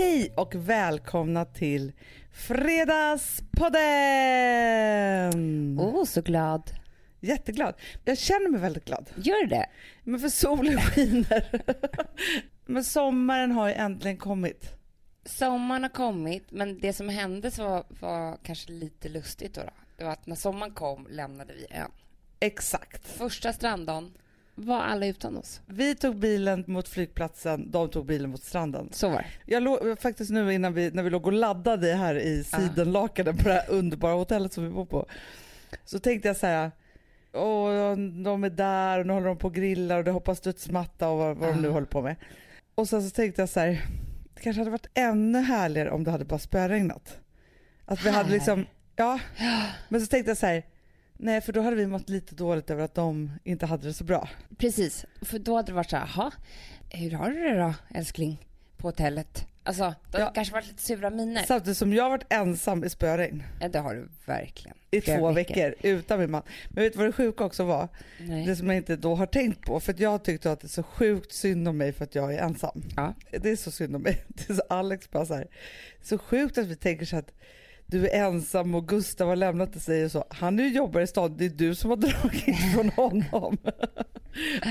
Hej och välkomna till Fredagspodden! Åh, så glad. Jätteglad. Jag känner mig väldigt glad. Gör det? Men för solen skiner. Men sommaren har ju äntligen kommit. Sommaren har kommit, men det som hände så var kanske lite lustigt då. Det var att när sommaren kom lämnade vi ön. Exakt. Första stranden var alla utan oss. Vi tog bilen mot flygplatsen, de tog bilen mot stranden. Så var det. Jag låg faktiskt nu innan när vi låg och laddade här i sidenlakanen på det här underbara hotellet som vi bor på. Så tänkte jag så här, de är där och nu håller de på och grillar och det hoppar studsmatta och vad de nu håller på med. Och sen så tänkte jag så här, det kanske hade varit ännu härligare om det hade bara spöregnat. Att vi hade liksom, men så tänkte jag så här, nej, för då hade vi mått lite dåligt över att de inte hade det så bra. Precis, för då hade det varit så här, hur har du det då, älskling, på hotellet? Alltså, då hade kanske varit lite sura miner. Samtidigt som jag har varit ensam i spöregn. Ja, det har du verkligen. I 2 veckor, utan min man. Men vet du vad det sjuka också var? Nej. Det som jag inte då har tänkt på. För att jag tyckte att det är så sjukt synd om mig för att jag är ensam. Ja. Det är så synd om mig. Det är så Alex bara så här. Så sjukt att vi tänker så att du är ensam och Gustav har lämnat till sig och så. Han nu jobbar i staden, det är du som har dragit från honom.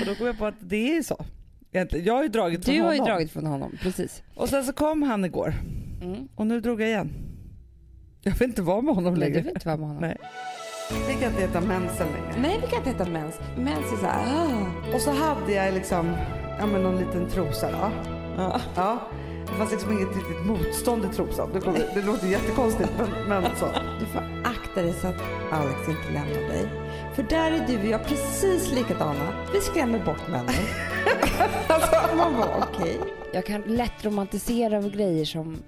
Och då kom jag på att det är så. Egentligen, jag har ju dragit från honom. Du har ju dragit från honom, precis. Och sen så kom han igår. Mm. Och nu drog jag igen. Jag vill inte vara med honom längre. Nej, du vill inte vara med honom. Nej. Vi kan inte heta mensen längre. Nej, vi kan inte heta mens. Mens är så här. Och så hade jag liksom, men någon liten trosa då. Ja. Det fanns liksom inget riktigt motstånd i trosan. Det låter jättekonstigt, men så. Du får akta dig så att Alex inte lämnar dig. För där är du och jag precis likadana. Vi skrämmer bort männen. Alltså, man bara, okej. Jag kan lätt romantisera över grejer som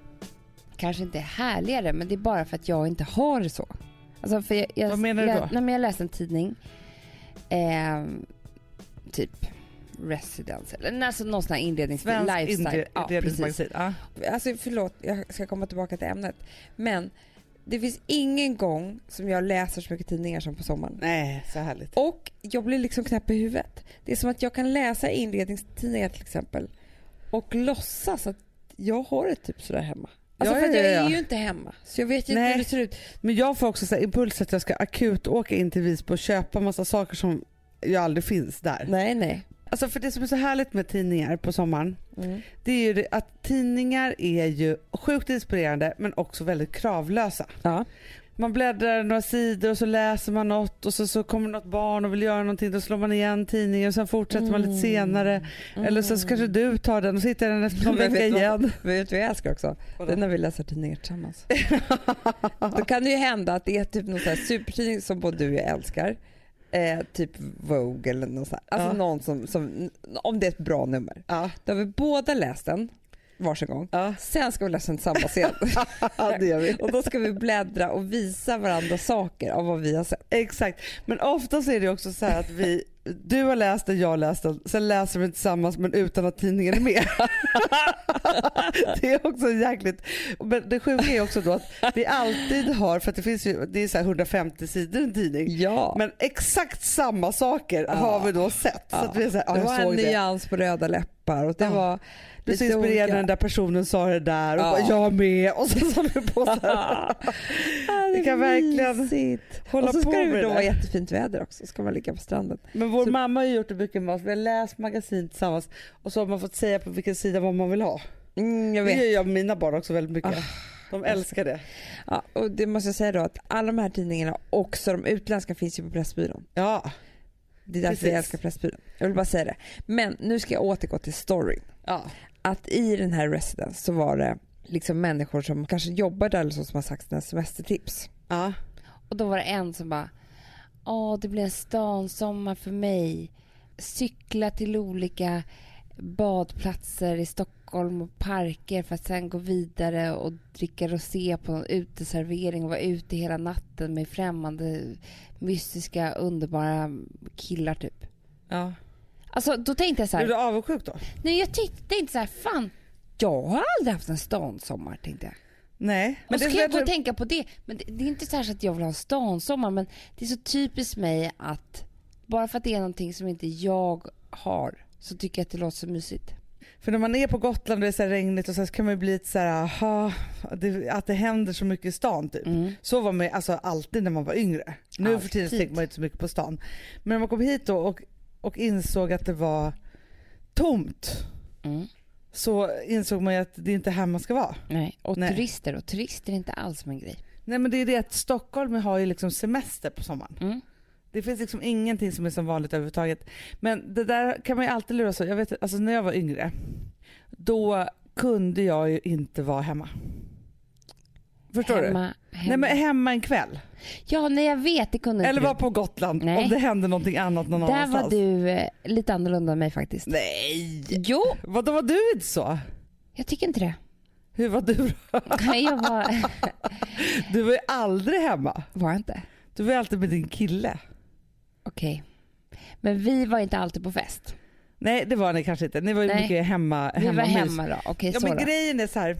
kanske inte är härligare. Men det är bara för att jag inte har det så. Alltså, för jag, vad menar du då? När jag läste en tidning. Typ Residence eller alltså någon sån här lifestyle. Alltså förlåt, jag ska komma tillbaka till ämnet. Men det finns ingen gång som jag läser så mycket tidningar som på sommaren. Nej, så härligt. Och jag blir liksom knäpp i huvudet. Det är som att jag kan läsa inredningstidningar till exempel och låtsas att jag har det typ sådär hemma. Alltså för jag är ju inte hemma. Så jag vet ju inte hur det ser ut. Men jag får också så här impuls att jag ska akut åka in till Visby och köpa massa saker som jag aldrig finns där. Nej. Alltså för det som är så härligt med tidningar på sommaren, det är ju att tidningar är ju sjukt inspirerande men också väldigt kravlösa. Ja. Man bläddrar några sidor och så läser man något och så kommer något barn och vill göra någonting, då slår man igen tidningen och sen fortsätter man lite senare. Eller så kanske du tar den och så hittar den efter någon vecka igen. Vet du vad jag älskar också? Det är när vi läser tidningar tillsammans. Då kan det ju hända att det är typ någon sån här supertidning som både du och jag älskar. Typ Vogue eller något sånt. Alltså någon som om det är ett bra nummer. Ja. Då har vi båda läst den varsin gång. Ja. Sen ska vi läsa den tillsammans igen. Ja, det gör vi. Och då ska vi bläddra och visa varandra saker av vad vi har sett. Exakt. Men ofta är det också så här att du har läst den, jag har läst den. Sen läser vi tillsammans men utan att tidningen är med. Det är också jäkligt. Men det sjuka är också då att vi alltid har, för att det finns ju, det är så här 150 sidor i en tidning. Ja. Men exakt samma saker har vi då sett. Så att vi är så här, det var en nyans på röda läppar. Och det var du så inspirerande, den där personen sa det där. Och bara, jag med. Och så vi på så här. Det kan verkligen hålla på med det. Och så ska det då vara jättefint väder också. Ska man ligga på stranden. Men vår mamma har gjort det mycket med oss. Vi har läst magasin tillsammans. Och så har man fått säga på vilken sida vad man vill ha. Jag vet. Det gör jag med mina barn också väldigt mycket. De älskar det. Ja, och det måste jag säga då att alla de här tidningarna, också de utländska, finns ju på Pressbyrån. Ja. Det är därför jag älskar Pressbyrån. Jag vill bara säga det. Men nu ska jag återgå till storyn. Ja. Att i den här Residence så var det liksom människor som kanske jobbar där eller så som har sagt sina semestertips. Ja. Och då var det en som bara, det blir en stansommar för mig. Cykla till olika badplatser i Stockholm och parker för att sen gå vidare och dricka rosé på en uteservering och vara ute hela natten med främmande, mystiska, underbara killar typ. Ja. Alltså då tänkte jag så här. Är du avundsjuk då? Nej, jag tänkte inte så här, fan, jag har aldrig haft en stansommar, tänkte jag. Nej, men det ska jag inte tänka på det. Men det är inte så här att jag vill ha en stansommar, men det är så typiskt mig att bara för att det är någonting som inte jag har så tycker jag att det låter så mysigt. För när man är på Gotland och det är så här regnigt och så kan man bli lite så här, aha, att det händer så mycket i stan typ. Mm. Så var man alltså alltid när man var yngre. Nu alltid. För tiden tänker man inte så mycket på stan. Men när man kom hit då och insåg att det var tomt. Mm. Så insåg man att det inte är här man ska vara. Nej, och nej. Turister är inte alls en grej. Nej, men det är det att Stockholm har ju liksom semester på sommaren. Mm. Det finns liksom ingenting som är som vanligt överhuvudtaget. Men det där kan man ju alltid lura sig. Jag vet, alltså när jag var yngre, då kunde jag ju inte vara hemma. Förstår du? Hemma. Nej, men hemma en kväll. Ja, nej, jag vet. Det kunde eller vara på Gotland, nej. Om det hände någonting annat någon annanstans. Där var du lite annorlunda än mig faktiskt. Nej! Jo! Vadå, var du inte så? Jag tycker inte det. Hur var du då? Nej, jag var... Du var ju aldrig hemma. Var jag inte? Du var ju alltid med din kille. Okej. Men vi var inte alltid på fest. Nej, det var ni kanske inte. Ni var ju mycket hemma. Vi var hemma då. Okej, ja, så men då. Grejen är så här.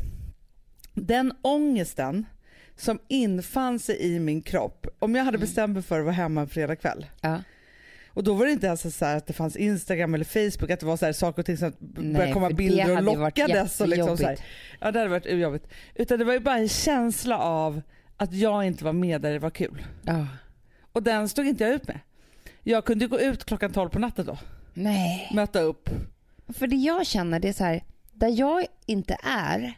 Den ångesten som infann sig i min kropp. Om jag hade bestämt mig för att vara hemma en fredag kväll. Ja. Och då var det inte ens så här att det fanns Instagram eller Facebook. Att det var så här saker och ting som började komma bilder och lockades. Och liksom så här. Ja, det hade varit jobbigt. Utan det var ju bara en känsla av att jag inte var med där det var kul. Ja. Och den stod inte jag ut med. Jag kunde gå ut klockan 12 på natten då. Nej. Möta upp. För det jag känner det är så här. Där jag inte är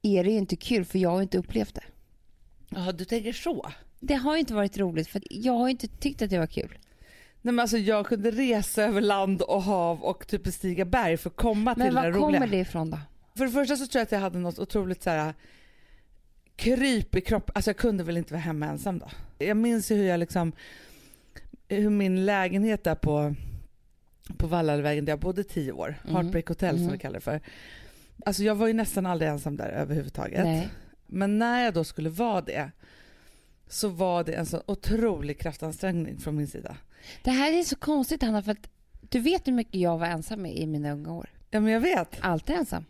det ju inte kul för jag har inte upplevt det. Ja, du tänker så. Det har ju inte varit roligt för jag har inte tyckt att det var kul. Nej, men alltså jag kunde resa över land och hav och typ bestiga berg för att komma men till det roliga. Men var kommer det ifrån då? För det första så tror jag att jag hade något otroligt så här kryp i kroppen. Alltså jag kunde väl inte vara hemma ensam då. Jag minns ju hur jag liksom hur min lägenhet där på Vallarvägen där jag bodde 10 år. Heartbreak Hotel som vi kallar det för. Alltså jag var ju nästan aldrig ensam där överhuvudtaget. Nej. Men när jag då skulle vara det så var det en sån otrolig kraftansträngning från min sida. Det här är så konstigt Hanna för att du vet hur mycket jag var ensam i mina unga år. Ja men jag vet. Alltid ensam.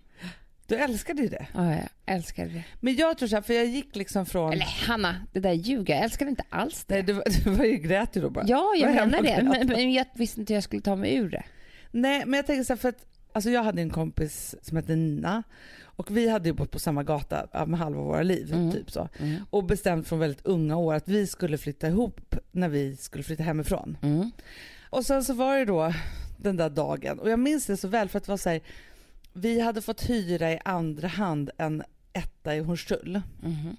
Du älskade ju det. Ja, jag älskade det. Men jag tror så här, för jag gick liksom från... Eller Hanna, det där ljuga. Jag älskade inte alls det. Nej, du var ju grät ju då bara. Ja, jag menar det. Men jag visste inte hur jag skulle ta mig ur det. Nej, men jag tänker så här för att alltså jag hade en kompis som hette Nina och vi hade ju bott på samma gata med halva våra liv typ så. Mm. Och bestämt från väldigt unga år att vi skulle flytta ihop när vi skulle flytta hemifrån. Mm. Och sen så var det då den där dagen och jag minns det så väl för att det var så här, vi hade fått hyra i andra hand en etta i Hornstull. Mm.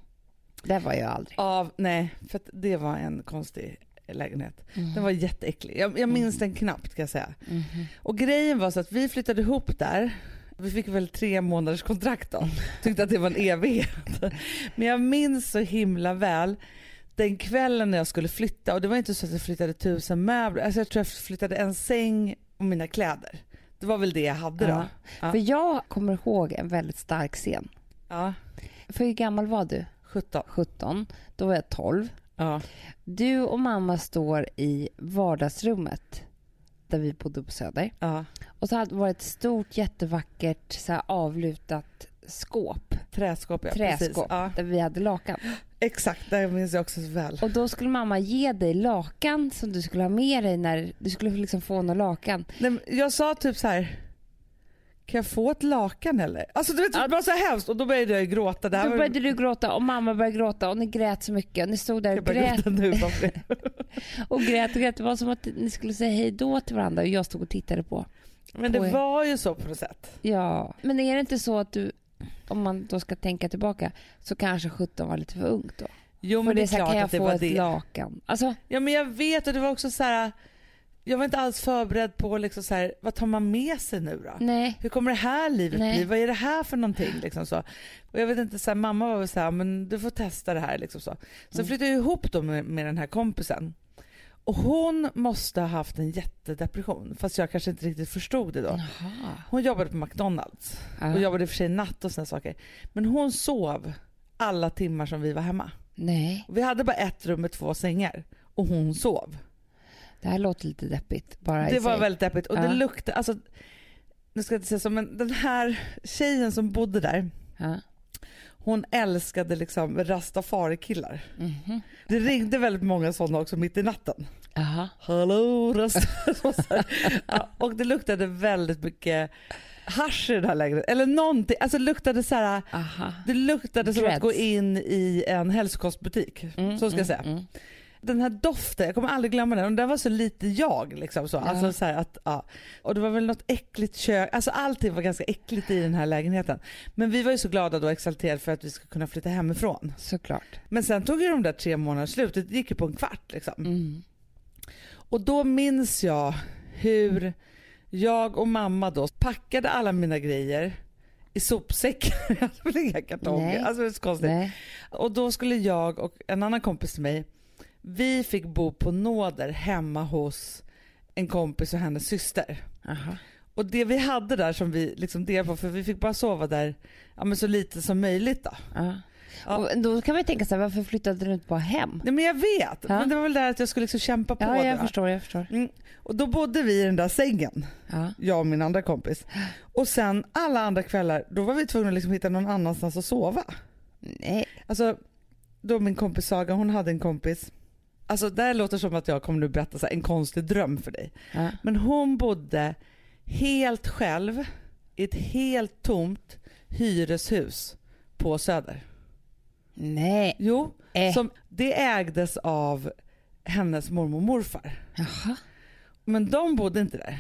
Det var jag aldrig. Nej, för att det var en konstig lägenhet. Mm. Den var jätteäcklig. Jag minns den knappt kan jag säga. Mm. Och grejen var så att vi flyttade ihop där. Vi fick väl 3 månaders kontrakt då. Tyckte att det var en evighet. Men jag minns så himla väl den kvällen när jag skulle flytta. Och det var inte så att jag flyttade 1000 möbler. Alltså jag tror jag flyttade en säng och mina kläder. Det var väl det jag hade då. Ja. För jag kommer ihåg en väldigt stark scen. Ja. För hur gammal var du? 17. Då var jag 12. Ja. Du och mamma står i vardagsrummet där vi bodde på Söder. Ja. Och så hade det varit ett stort jättevackert så här avlutat skåp. Träskåp. Ja. Där vi hade lakan. Exakt, det minns jag också så väl. Och då skulle mamma ge dig lakan som du skulle ha med dig när du skulle liksom få någon lakan. Nej, jag sa typ så här: kan jag få ett lakan eller? Alltså du vet, det var så hemskt. Och då började jag gråta. Då började du gråta och mamma började gråta. Och ni grät så mycket. Och ni stod där och grät. Och grät. Det var som att ni skulle säga hej då till varandra. Och jag stod och tittade på. Men det var ju så på något sätt. Ja. Men är det inte så att du, om man då ska tänka tillbaka, så kanske 17 var lite för ungt då? Jo, men det är klart att det var det. Lakan? Alltså, ja, men jag vet. Och det var också så här... Jag var inte alls förberedd på liksom så här, vad tar man med sig nu då? Nej. Hur kommer det här livet bli? Vad är det här för någonting? Liksom så. Och jag vet inte, så här, mamma var väl så här, men du får testa det här. Liksom så. Så flyttade jag ihop då med den här kompisen. Och hon måste ha haft en jättedepression. Fast jag kanske inte riktigt förstod det då. Aha. Hon jobbade på McDonald's. Aha. Och jobbade för sig natt och såna saker. Men hon sov alla timmar som vi var hemma. Nej. Vi hade bara ett rum med 2 sängar. Och hon sov. Det här låter lite deppigt. Bara det var sig. Väldigt deppigt. Och det luktade... Alltså, nu ska jag inte säga så, men den här tjejen som bodde där, hon älskade liksom rastafari-killar. Mm-hmm. Det ringde väldigt många sådana också mitt i natten. Hallå, rastafari. Och det luktade väldigt mycket hasch i det här lägret eller någonting, alltså luktade så här. Aha. Det luktade som att gå in i en hälsokostbutik, så ska jag säga. Mm. Den här doften, jag kommer aldrig glömma den. Och det var så lite jag liksom så. Ja. Alltså så här att, ja. Och det var väl något äckligt kök. Alltså allting var ganska äckligt i den här lägenheten. Men vi var ju så glada då, exalterade för att vi skulle kunna flytta hemifrån. Såklart. Men sen tog ju de där 3 månader slut. Det gick ju på en kvart liksom. Mm. Och då minns jag hur jag och mamma då packade alla mina grejer i sopsäckar. Jag hade inga kartonger. Alltså det är så konstigt. Nej. Och då skulle jag och en annan kompis till mig, vi fick bo på nåder hemma hos en kompis och hennes syster. Aha. Och det vi hade där som vi liksom delade på, för vi fick bara sova där, ja, men så lite som möjligt då. Ja. Och då kan man ju tänka sig, varför flyttade du inte bara hem? Nej, men jag vet, men det var väl där att jag skulle liksom kämpa på. Ja, jag förstår. Mm. Och då bodde vi i den där sängen, jag och min andra kompis. Och sen alla andra kvällar, då var vi tvungna att liksom hitta någon annanstans att sova. Nej. Alltså, då min kompis Saga, hon hade en kompis. Alltså där låter som att jag kommer nu berätta så här, en konstig dröm för dig. Ja. Men hon bodde helt själv i ett helt tomt hyreshus på Söder. Nej. Jo, som det ägdes av hennes mormor och morfar. Jaha. Men de bodde inte där.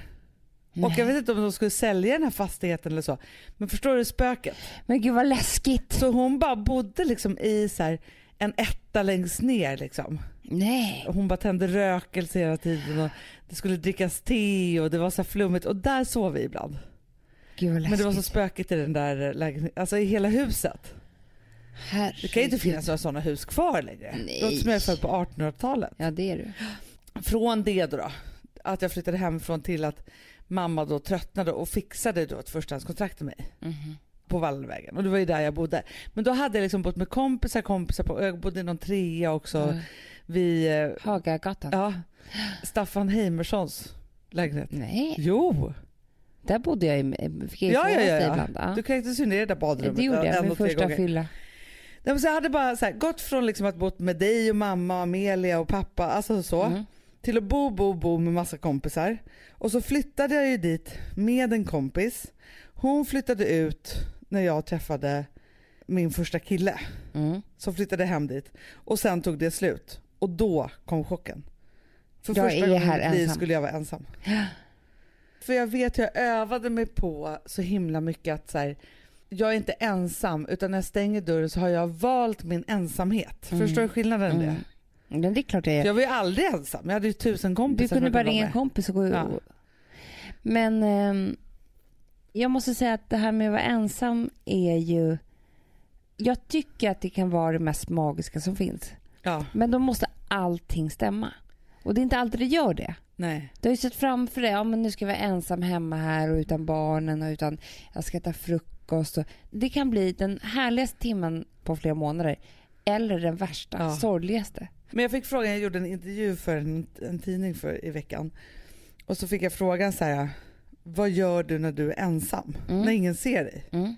Nej. Och jag vet inte om de skulle sälja den här fastigheten eller så. Men förstår du spöket? Men gud vad läskigt. Så hon bara bodde liksom i så här en etta längst ner liksom. Nej. Hon bara tände rökelse hela tiden och det skulle drickas te och det var så flummigt och där sov vi ibland. Gud, men det var så spökigt i den där lägenheten, alltså i hela huset. Herregud. Det kan ju inte finnas några sådana hus kvar längre. Nej. Något som jag född på 1800-talet. Ja, det är du. Från det då att jag flyttade hemifrån till att mamma då tröttnade och fixade då ett förstahandskontrakt med mig. Mm-hmm. På Vallvägen. Och det var ju där jag bodde. Men då hade jag liksom bott med kompisar på, jag bodde i någon trea också. Mm. Vid Hagagatan. Ja. Staffan Heimerssons lägenhet. Nej. Jo. Där bodde jag i ja. Du kan inte synda i det där badrummet. Det gjorde jag min första fylla. Nej, så jag hade bara så här, gått från liksom att bott med dig och mamma, Amelia och pappa, alltså så. Mm. Till att bo med massa kompisar. Och så flyttade jag ju dit med en kompis. Hon flyttade ut när jag träffade min första kille. Mm. Som flyttade hem dit. Och sen tog det slut. Och då kom chocken. För jag första gången skulle jag vara ensam. Ja. För jag vet hur jag övade mig på så himla mycket att så här, jag är inte ensam. Utan när jag stänger dörren så har jag valt min ensamhet. Mm. Förstår du skillnaden i det? Men det är klart det är. Jag var ju aldrig ensam. Jag hade ju 1000 kompisar. Du kunde bara ringa en kompis och gå och... Men... jag måste säga att det här med att vara ensam är ju... Jag tycker att det kan vara det mest magiska som finns. Ja. Men då måste allting stämma. Och det är inte alltid det gör det. Nej. Du har ju sett framför dig, ja, men nu ska jag vara ensam hemma här och utan barnen och utan jag ska äta frukost. Och... Det kan bli den härligaste timmen på flera månader. Eller den värsta, sorgligaste. Men jag fick frågan, jag gjorde en intervju för en tidning i veckan. Och så fick jag frågan så här... Vad gör du när du är ensam? När ingen ser dig? Mm.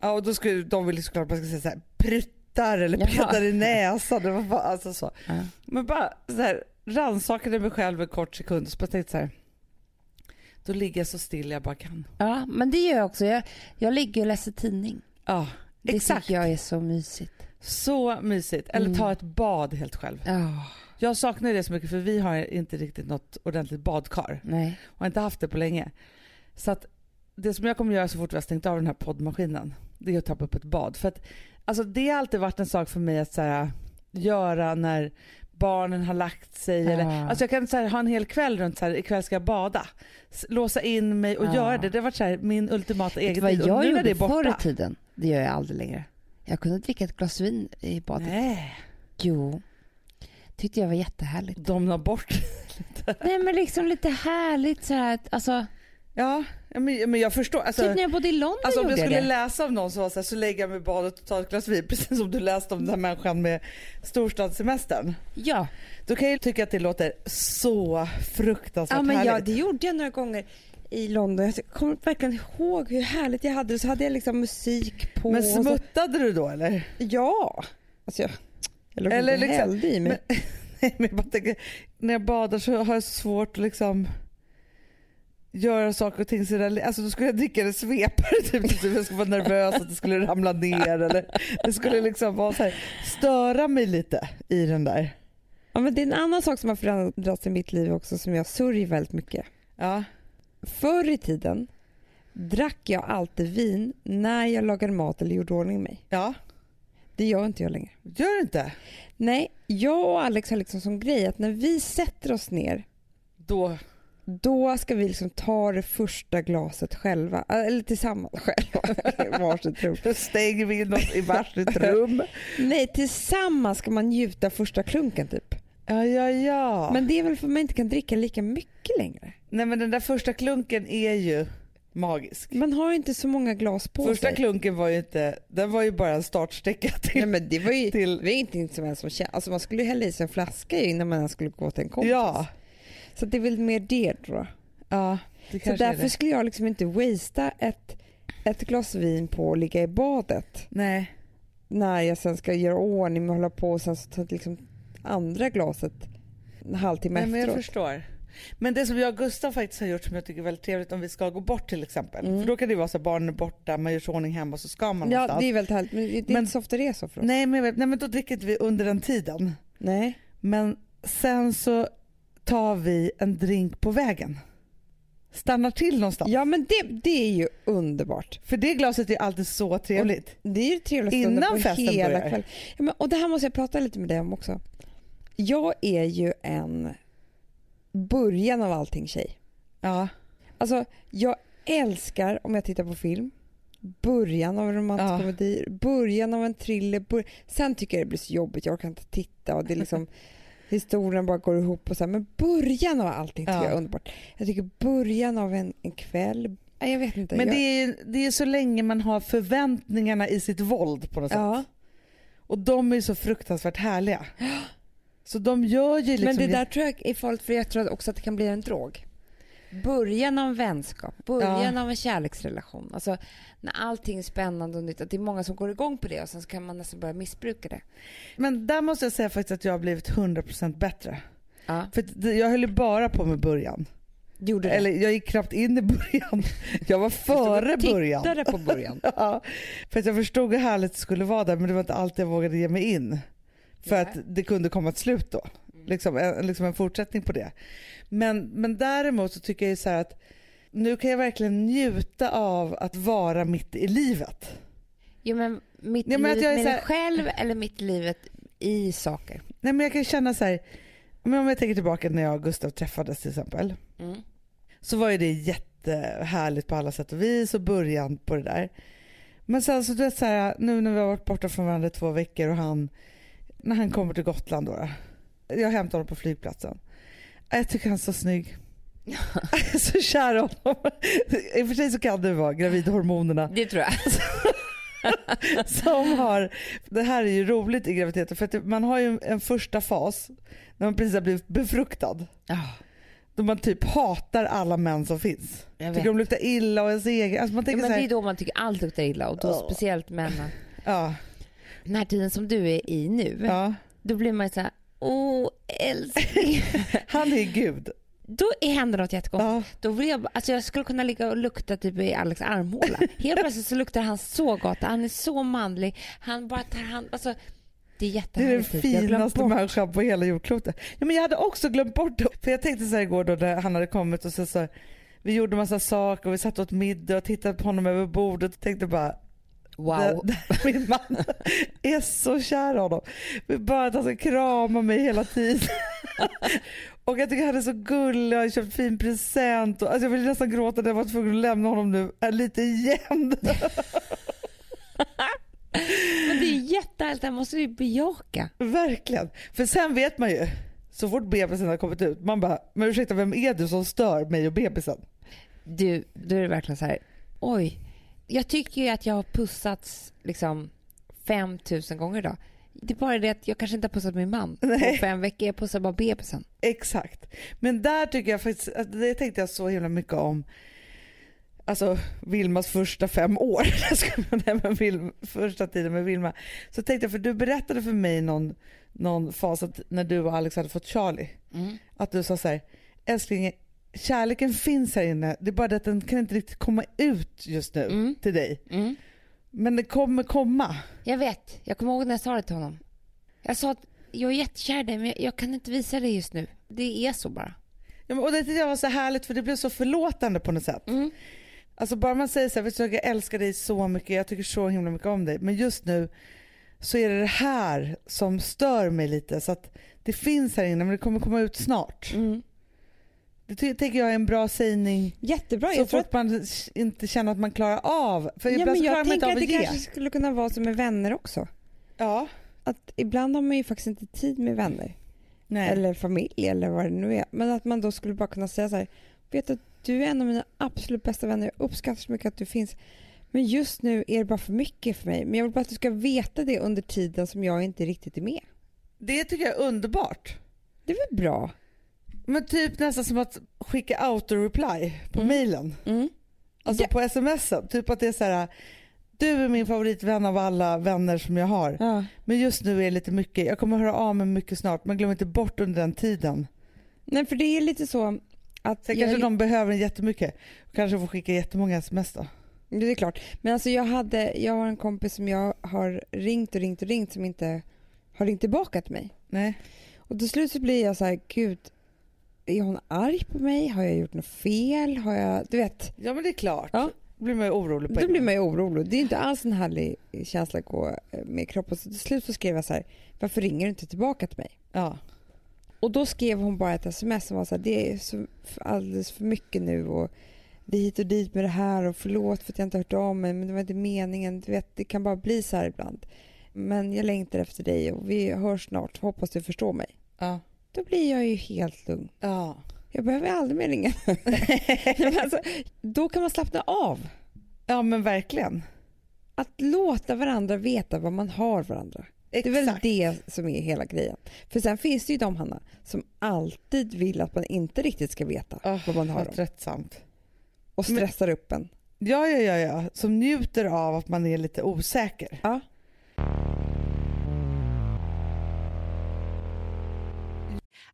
Ja, och då skulle de vill såklart man ska säga så här, pruttar eller petar i näsan. Det var bara, alltså så. Mm. Men bara så här, rannsakade mig själv en kort sekund och så tänkte så här, då ligger jag så still jag bara kan. Ja, men det gör jag också. Jag ligger och läser tidning. Ja, det exakt. Tycker jag är så mysigt. Så mysigt. Eller ta ett bad helt själv. Jag saknar det så mycket för vi har inte riktigt något ordentligt badkar. Nej. Och har inte haft det på länge. Så att det som jag kommer göra så fort vi har stängt av den här poddmaskinen, det är att tappa upp ett bad. För att, alltså, det har alltid varit en sak för mig att så här, göra när barnen har lagt sig. Eller, alltså, jag kan så här, ha en hel kväll runt så här, ikväll ska jag bada. Låsa in mig och göra det. Det har varit så här, min ultimata egen tid. Jag gjorde det borta. Förr i tiden, det gör jag aldrig längre. Jag kunde dricka ett glas vin i badet. Nej. Jo. Tyckte jag var jättehärligt. Domna bort lite. Nej, men liksom lite härligt så här, alltså. Ja, men jag förstår. Alltså, typ när jag bodde i London, alltså, om jag skulle läsa om någon så var så här, så lägger jag mig i badet och tar ett glas vin. Precis som du läste om den här människan med storstadssemestern. Ja. Då kan jag tycka att det låter så fruktansvärt härligt. Ja, men härligt. Det gjorde jag några gånger i London. Jag kommer verkligen ihåg hur härligt jag hade det. Så hade jag liksom musik på. Men smuttade du då, eller? Ja, alltså eller liksom, i mig. Men jag bara tänker, när jag badar så har jag svårt liksom, göra saker och ting så, alltså då skulle jag dricka det svepare typ, jag skulle vara nervös att det skulle ramla ner eller det skulle liksom vara så här, störa mig lite i den där. Ja, men det är en annan sak som har förändrats i mitt liv också som jag sörjer väldigt mycket. Ja. Förr i tiden drack jag alltid vin när jag lagade mat eller gjorde ordning mig. Ja. Det gör inte jag längre. Gör inte? Nej, jag och Alex har liksom som grej att när vi sätter oss ner då ska vi liksom ta det första glaset själva. Eller tillsammans själva. Varsitt rum. Då stänger vi in oss i varsitt rum. Nej, tillsammans ska man njuta första klunken typ. Ja. Men det är väl för att man inte kan dricka lika mycket längre. Nej, men den där första klunken är ju magisk. Man har inte så många glas på första sig. Första klunken var ju inte, den var ju bara en startsträcka till. Nej, men det var ju till... det är inte som en som känner. Alltså man skulle ju hälla i sig en flaska innan man skulle gå till en kompis. Ja. Så det är väl mer det då. Ja, det så därför skulle jag liksom inte wastea ett glas vin på att ligga i badet. Nej. När jag sen ska göra ordning och hålla på och sen så tar liksom andra glaset en halvtimme efteråt. Nej, men jag förstår. Men det som jag och Gustav faktiskt har gjort som jag tycker är väldigt trevligt om vi ska gå bort till exempel. För då kan det vara så att barnen är borta, man gör så ordning hemma och så ska man någonstans. Ja, det är väldigt härligt. Men det är inte så ofta resor för oss. Nej, men då dricker inte vi under den tiden. Nej. Men sen så tar vi en drink på vägen. Stannar till någonstans. Ja, men det är ju underbart. För det glaset är alltid så trevligt. Och det är ju trevligt innan festen hela kvällen. Ja, men, och det här måste jag prata lite med dig om också. Jag är ju en början av allting tjej. Ja. Alltså, jag älskar om jag tittar på film. Början av en romantisk komedi. Början av en thriller. Sen tycker jag det blir så jobbigt. Jag kan inte titta och det är liksom... historien bara går ihop och så här, men början av allting tycker jag är underbart. Jag tycker början av en kväll, jag vet inte. Men det är så länge man har förväntningarna i sitt våld på något sätt. Och de är ju så fruktansvärt härliga. Så de gör ju liksom... Men det där tror jag är farligt, för jag tror också att det kan bli en drog. Början av en vänskap, början av en kärleksrelation. Alltså när allting är spännande och nytt, att det är många som går igång på det och sen så kan man nästan börja missbruka det. Men där måste jag säga faktiskt att jag har blivit 100% bättre. Ja. För jag höll ju bara på med början. Gjorde det? Eller jag gick knappt in i början. Jag var före början. Jag tittade på början. För att jag förstod hur härligt det skulle vara där, men det var inte alltid jag vågade ge mig in. För att det kunde komma ett slut då. Liksom en fortsättning på det. Men däremot så tycker jag ju så här att nu kan jag verkligen njuta av att vara mitt i livet. Jo, men mitt i livet med dig själv eller mitt i livet i saker? Nej, men jag kan känna så här, men om jag tänker tillbaka när jag och Gustav träffades till exempel, så var ju det jättehärligt på alla sätt och vis och början på det där. Men sen så, du vet, så här, nu när vi har varit borta från varandra 2 veckor och när han kommer till Gotland då, jag hämtar honom på flygplatsen. Jag tycker han är så snygg. Så kär honom. I och för sig så kan det vara gravidhormonerna. Det tror jag. Som har... Det här är ju roligt i graviditeten. För att man har ju en första fas när man precis har blivit befruktad. Då man typ hatar alla män som finns. Tycker de luktar illa och ens egen... Alltså man tänker men så här... Det är då man tycker allt luktar illa. Och då speciellt männen. Den här tiden som du är i nu. Då blir man ju så här... älskling. Han är gud. Då händer något jättekonstigt. Då vill jag, alltså jag skulle kunna ligga och lukta typ i Alex armhåla. Helt plötsligt så luktar han så gott. Han är så manlig. Han bara tar hand, alltså det är jättehärligt. Det är den finaste människan på hela jordklotet. Ja, men jag hade också glömt bort det. För jag tänkte så här igår då när han hade kommit och så vi gjorde massa saker och vi satt åt middag och tittade på honom över bordet och tänkte bara wow. Min man är så kär honom. Bara att han ska krama mig hela tiden. Och jag tycker han är så gullig. Jag har köpt fin present. Och, alltså jag ville nästan gråta när jag var tvungen att lämna honom nu. Är lite igen. Men det är jättehärligt. Det måste vi bejaka. Verkligen. För sen vet man ju. Så fort bebisen har kommit ut. Man bara, men ursäkta, vem är du som stör mig och bebisen? Du, då är det verkligen så här. Oj. Jag tycker ju att jag har pussats liksom 5000 gånger idag. Det är bara det att jag kanske inte har pussat min man. Nej. På 5 veckor, jag pussar bara bebisen. Exakt. Men där tycker jag faktiskt, det tänkte jag så himla mycket om. Alltså Vilmas första 5 år. Första tiden med Vilma. Så tänkte jag, för du berättade för mig någon fas att när du och Alex hade fått Charlie. Att du sa så här, älskling, kärleken finns här inne. Det är bara att den kan inte riktigt komma ut just nu till dig. Mm. Men det kommer komma. Jag vet. Jag kommer ihåg när jag sa det till honom. Jag sa att jag är jättekär dig, men jag kan inte visa det just nu. Det är så bara. Ja, men, och det tyckte jag var så härligt, för det blev så förlåtande på något sätt. Mm. Alltså bara man säger så här, jag älskar dig så mycket, jag tycker så himla mycket om dig, men just nu så är det det här som stör mig lite, så att det finns här inne men det kommer komma ut snart. Mm. Det tycker jag är en bra sägning. Jättebra. Så jag fort man inte känner att man klarar av. För ja, men jag tänker att det kanske skulle kunna vara som med vänner också. Ja. Att ibland har man ju faktiskt inte tid med vänner. Nej. Eller familj eller vad det nu är. Men att man då skulle bara kunna säga så här: vet att du är en av mina absolut bästa vänner. Jag uppskattar så mycket att du finns. Men just nu är det bara för mycket för mig. Men jag vill bara att du ska veta det under tiden som jag inte riktigt är med. Det tycker jag är underbart. Det är väl bra. Men typ nästan som att skicka auto-reply på mailen. Mm. Alltså på sms'en. Typ att det är så här: du är min favoritvän av alla vänner som jag har. Ja. Men just nu är det lite mycket. Jag kommer höra av mig mycket snart. Men glöm inte bort under den tiden. Nej, för det är lite så att jag kanske de behöver jättemycket. Kanske får skicka jättemånga sms då. Det är klart. Men alltså jag har en kompis som jag har ringt som inte har ringt tillbaka till mig. Nej. Och till slut så blir jag så här: gud, är hon arg på mig? Har jag gjort något fel? Har jag, du vet. Ja, men det är klart. Ja. Då blir man ju orolig. Det är inte alls en härlig känsla att gå med kroppen. Så till slut så skrev jag så här: varför ringer du inte tillbaka till mig? Ja. Och då skrev hon bara ett sms som var så här: det är så alldeles för mycket nu och det är hit och dit med det här och förlåt för att jag inte hört om mig, men det var inte meningen, du vet, det kan bara bli så här ibland. Men jag längtar efter dig och vi hörs snart, hoppas du förstår mig. Ja. Då blir jag ju helt lugn. Ja. Jag behöver aldrig mer ringa. Alltså, då kan man slappna av. Ja, men verkligen. Att låta varandra veta vad man har varandra. Exakt. Det är väl det som är hela grejen. För sen finns det ju de, Hanna, som alltid vill att man inte riktigt ska veta vad man har. Tröttsamt. Och stressar upp en. Ja. Som njuter av att man är lite osäker. Ja.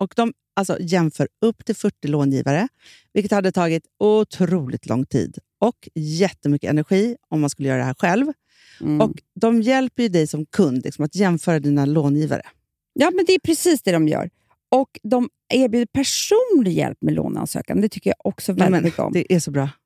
och de jämför upp till 40 långivare, vilket hade tagit otroligt lång tid och jättemycket energi om man skulle göra det här själv. Mm. Och de hjälper ju dig som kund liksom, att jämföra dina långivare. Ja, men det är precis det de gör. Och de erbjuder personlig hjälp med låneansökan. Det tycker jag också väldigt mycket om. Det är så bra.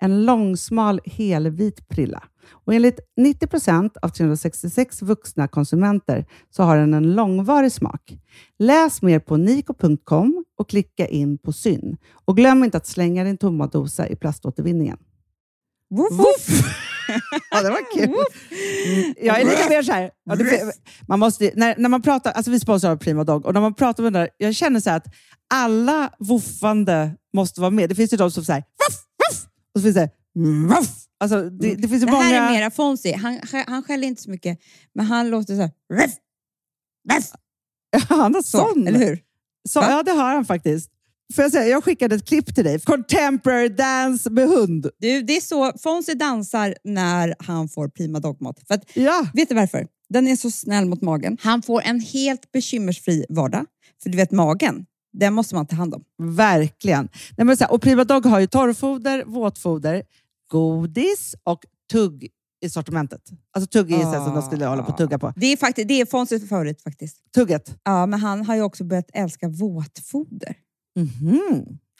En långsmal helvit prilla. Och enligt 90% av 366 vuxna konsumenter så har den en långvarig smak. Läs mer på niko.com och klicka in på Syn. Och glöm inte att slänga din tomma dosa i plaståtervinningen. Woof, woof. Ja, det var kul. Jag är lite mer så här. Man måste, när man pratar, alltså vi sponsrar Prima Dog och när man pratar med den där, jag känner så här att alla woofande måste vara med. Det finns ju de som säger woof, woof, och så finns det woof. Alltså, det finns ju många. Det här är mera Fonzie. Han skäller inte så mycket, men han låter så här woof, woof. Han har sån, eller hur? Så, ja, det har han faktiskt. Får jag säga, jag skickade ett klipp till dig. Contemporary dance med hund. Du, det är så Fonzie dansar när han får Prima Dog-mat. För att, vet du varför? Den är så snäll mot magen. Han får en helt bekymmersfri vardag. För du vet, magen, den måste man ta hand om. Verkligen. Nej, men så här, och Prima Dog har ju torrfoder, våtfoder, godis och tugg i sortimentet. Alltså tugg är sen som de skulle hålla på att tugga på. Det är faktiskt, det är Fonses favorit faktiskt. Tugget? Ja, men han har ju också börjat älska våtfoder. Mhm.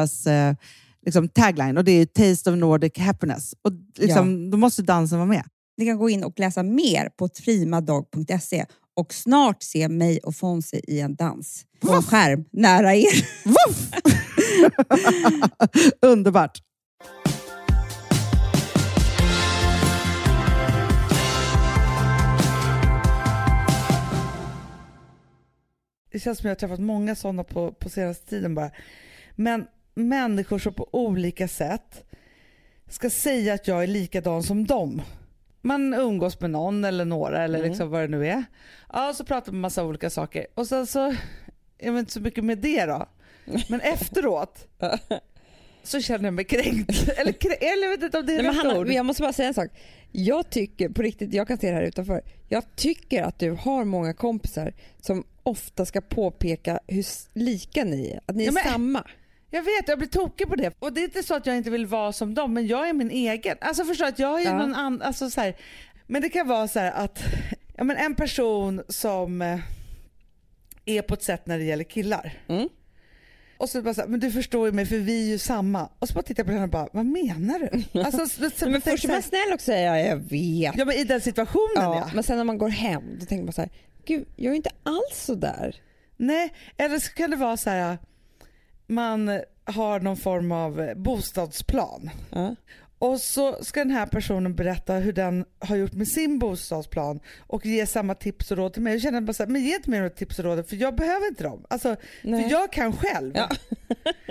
deras liksom tagline, och det är Taste of Nordic Happiness, och liksom, då måste dansen vara med. Ni kan gå in och läsa mer på primadag.se och snart se mig och Fonse i en dans på en skärm nära er. Underbart. Det känns som jag har träffat många sådana på senaste tiden bara. Men människor som på olika sätt ska säga att jag är likadan som dem. Man umgås med någon eller några eller liksom vad det nu är. Ja, så pratar man massa olika saker. Och sen så är det inte så mycket med det då. Men efteråt så känner jag mig kränkt. Eller vet inte om det är rätt ord. Men jag måste bara säga en sak. Jag tycker på riktigt, jag kan se det här utanför. Jag tycker att du har många kompisar som ofta ska påpeka hur lika ni är. Att ni är samma. Jag vet, jag blir tokig på det. Och det är inte så att jag inte vill vara som dem, men jag är min egen. Alltså förstå att jag är någon annan, alltså så här, men det kan vara så här att men en person som är på ett sätt när det gäller killar. Mm. Och så bara så här, men du förstår ju mig för vi är ju samma. Och så bara tittar jag på henne och bara, vad menar du? Alltså, så men först är man snäll och säger, jag vet. Ja, men i den situationen, Men sen när man går hem, då tänker man så här, gud, jag är inte alls så där. Nej, eller så kan det vara så här, man har någon form av bostadsplan. Och så ska den här personen berätta hur den har gjort med sin bostadsplan och ge samma tips och råd till mig. Jag känner bara så här, men ge inte mig några tips och råd för jag behöver inte dem. Alltså, för jag kan själv.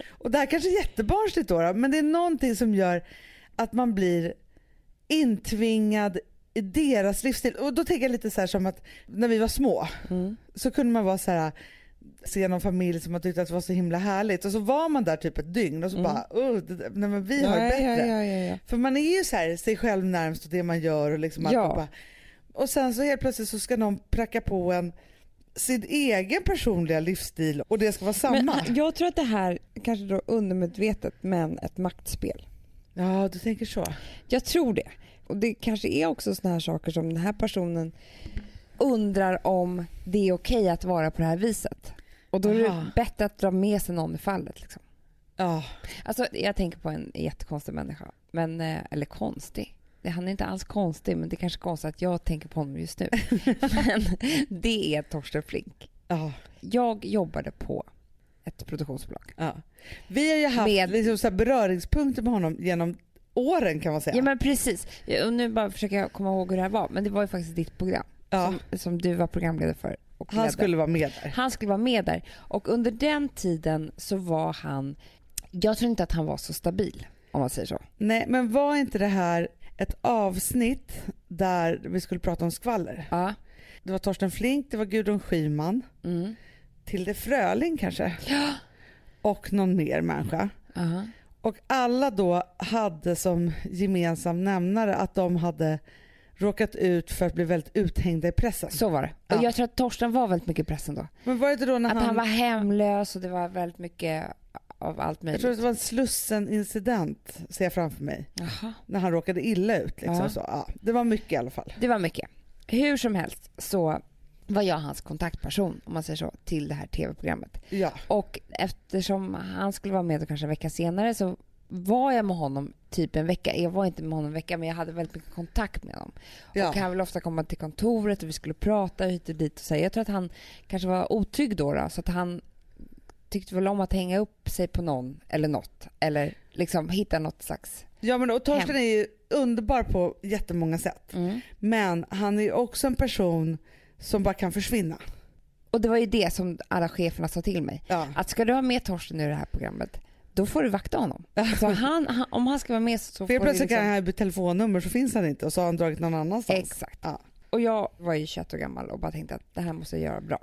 Och det här kanske är jättebarnsligt då, men det är någonting som gör att man blir intvingad i deras livsstil. Och då tänker jag lite så här som att när vi var små så kunde man vara så här, se någon familj som har tyckt att det var så himla härligt och så var man där typ ett dygn och så bara, nej men vi har bättre. För man är ju så här, sig själv närmast och det man gör och liksom allt och bara. Och sen så helt plötsligt så ska någon pracka på en sin egen personliga livsstil och det ska vara samma. Men jag tror att det här kanske då undermedvetet, men ett maktspel. Ja, du tänker så. Jag tror det. Och det kanske är också såna här saker som den här personen undrar om det är okej att vara på det här viset. Och då är det bättre att dra med sig någon i fallet. Liksom. Alltså, jag tänker på en jättekonstig människa. Men, eller konstig. Han är inte alls konstig, men det är kanske konstigt att jag tänker på honom just nu. Men det är Torsten Flink. Jag jobbade på ett produktionsbolag. Vi har ju haft liksom så här beröringspunkter med honom genom åren, kan man säga. Ja, men precis. Och nu bara försöker jag komma ihåg hur det här var. Men det var ju faktiskt ditt program. Som du var programledare för. Och han skulle vara med där. Han skulle vara med där. Och under den tiden så var han, jag tror inte att han var så stabil, om man säger så. Nej, men var inte det här ett avsnitt där vi skulle prata om skvaller? Det var Torsten Flink, det var Gudrun Schyman, Tilde Fröling kanske. Och någon mer människa. Och alla då hade som gemensam nämnare att de hade råkat ut för att bli väldigt uthängda i pressen. Så var det. Och jag tror att Torsten var väldigt mycket i pressen då. Men var det då när att han var hemlös och det var väldigt mycket av allt möjligt. Jag tror att det var en Slussen-incident, ser jag framför mig. När han råkade illa ut. Liksom. Så, det var mycket i alla fall. Det var mycket. Hur som helst så var jag hans kontaktperson, om man säger så, till det här tv-programmet. Och eftersom han skulle vara med och kanske en vecka senare så var jag med honom typ en vecka. Jag var inte med honom en vecka, men jag hade väldigt mycket kontakt med honom. Och han ville ofta komma till kontoret och vi skulle prata hit och dit och så. Jag tror att han kanske var otrygg då så att han tyckte väl om att hänga upp sig på någon eller något. Eller liksom hitta något slags. Ja, men och Torsten är ju underbar på jättemånga sätt. Men han är ju också en person som bara kan försvinna. Och det var ju det som alla cheferna sa till mig. Ja. Att ska du ha med Torsten i det här programmet, då får du vakta honom. Alltså han, om han ska vara med så får jag plötsligt kan jag ha telefonnummer så finns han inte. Och så har han dragit någon annanstans. Exakt. Ja. Och jag var ju 21 år gammal och bara tänkte att det här måste jag göra bra.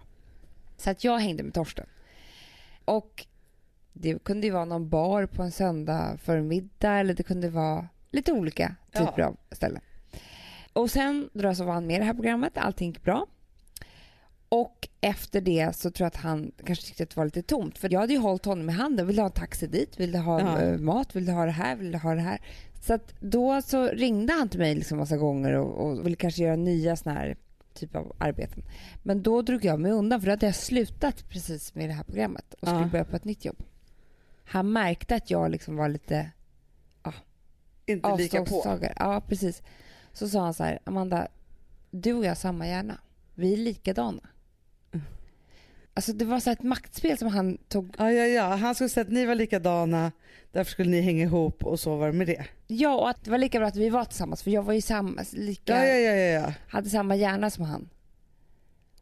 Så att jag hängde med Torsten. Och det kunde ju vara någon bar på en söndag för en middag. Eller det kunde vara lite olika typer av ställen. Och sen då så var han med i det här programmet. Allting gick bra. Och efter det så tror jag att han kanske tyckte att det var lite tomt. För jag hade ju hållit honom i handen. Vill du ha en taxi dit? Vill du ha mat? Vill du ha det här? Vill du ha det här? Så att då så ringde han till mig liksom massa gånger och ville kanske göra nya såna här typ av arbeten. Men då drog jag mig undan för då hade jag slutat precis med det här programmet och skulle börja på ett nytt jobb. Han märkte att jag liksom var lite inte lika på. Ja, precis. Så sa han så här: Amanda, du och jag har samma hjärna. Vi är likadana. Alltså det var så ett maktspel som han tog. Ja. Han skulle säga att ni var likadana. Därför skulle ni hänga ihop och så var det med det. Ja, och att det var lika bra att vi var tillsammans. För jag var ju hade samma hjärna som han.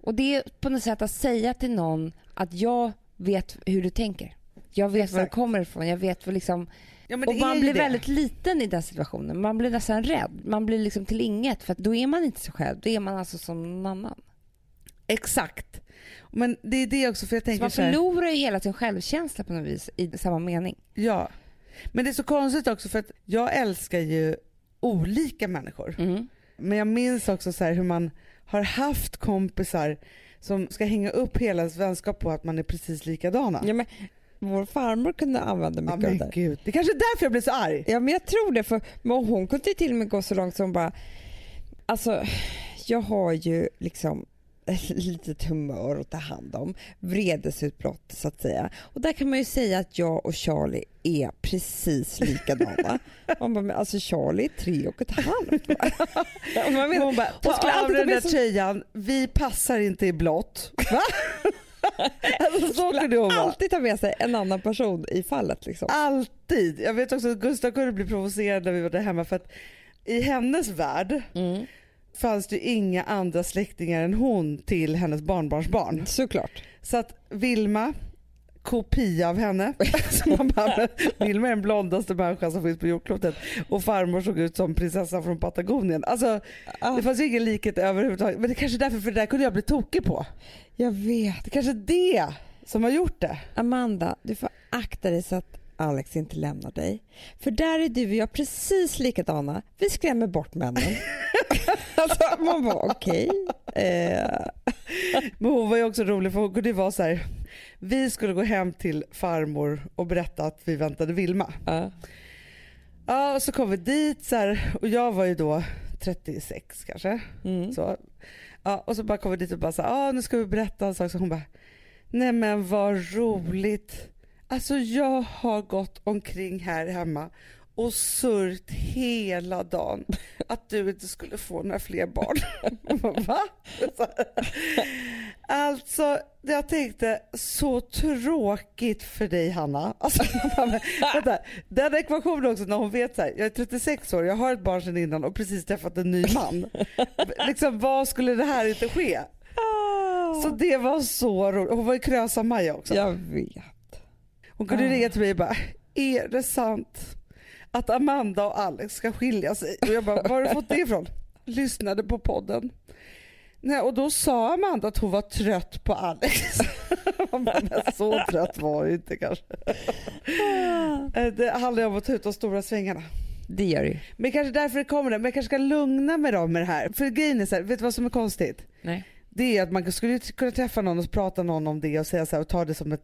Och det är på något sätt att säga till någon att jag vet hur du tänker. Jag vet var du kommer ifrån. Jag vet vad liksom... Ja, och man blir väldigt liten i den situationen. Man blir nästan rädd. Man blir liksom till inget. För att då är man inte sig själv. Då är man alltså som någon annan. Exakt. Men det är det också för jag tänker så man förlorar ju hela sin självkänsla på något vis i samma mening. Ja. Men det är så konstigt också för att jag älskar ju olika människor. Mm. Men jag minns också så här hur man har haft kompisar som ska hänga upp hela vänskap på att man är precis likadana. Ja, men vår farmor kunde använda mycket av det. Gud. Det är kanske därför jag blev så arg. Ja, men jag tror det. För hon kunde till och med gå så långt som bara... Alltså, jag har ju liksom ett litet humör att ta hand om. Vredesutbrott, så att säga. Och där kan man ju säga att jag och Charlie är precis likadana. Man bara, men alltså Charlie är 3,5. Hon bara, ta av den där tröjan. Vi passar inte i blått. Va? Alltså, så skulle hon alltid ta med sig en annan person i fallet liksom. Alltid. Jag vet också att Gustav kunde bli provocerad när vi var där hemma för att i hennes värld fanns det inga andra släktingar än hon till hennes barnbarnsbarn. Såklart. Så att Vilma, kopia av henne. Vilma är den blondaste människan som finns på jordklotet. Och farmor såg ut som prinsessan från Patagonien. Alltså, det fanns ju ingen likhet överhuvudtaget. Men det är kanske därför, för det där kunde jag bli tokig på. Jag vet. Det kanske är det som har gjort det. Amanda, du får akta dig så att Alex inte lämnar dig. För där är du och jag precis likadana. Vi skrämmer bort männen. Alltså, man var okej. Men hon var ju också rolig för hon kunde vara så här. Vi skulle gå hem till farmor och berätta att vi väntade Vilma. Ja, och så kom vi dit så här, och jag var ju då 36 kanske. Så, ja, och så bara kom vi dit och bara så här, nu ska vi berätta en sak. Så hon bara, nej men vad roligt. Alltså jag har gått omkring här hemma och surt hela dagen att du inte skulle få några fler barn. Va? Alltså, jag tänkte så tråkigt för dig, Hanna. Alltså, den ekvationen också när hon vet så här, jag är 36 år, jag har ett barn sedan innan och precis träffat en ny man. Liksom, vad skulle det här inte ske? Så det var så roligt. Hon var ju krösa Maja också. Jag vet. Hon kunde ringa till mig och bara, är det sant att Amanda och Alex ska skilja sig? Och jag bara, var har du fått det ifrån? Lyssnade på podden. Nej, och då sa Amanda att hon var trött på Alex. Men så trött var ju inte kanske. Det handlar ju om att ta ut de stora svängarna. Det gör det. Men kanske därför det kommer det. Men jag kanske ska lugna mig då med det här. För grejen är så här, vet du vad som är konstigt? Nej. Det är att man skulle kunna träffa någon och prata någon om det och säga så här, och ta det som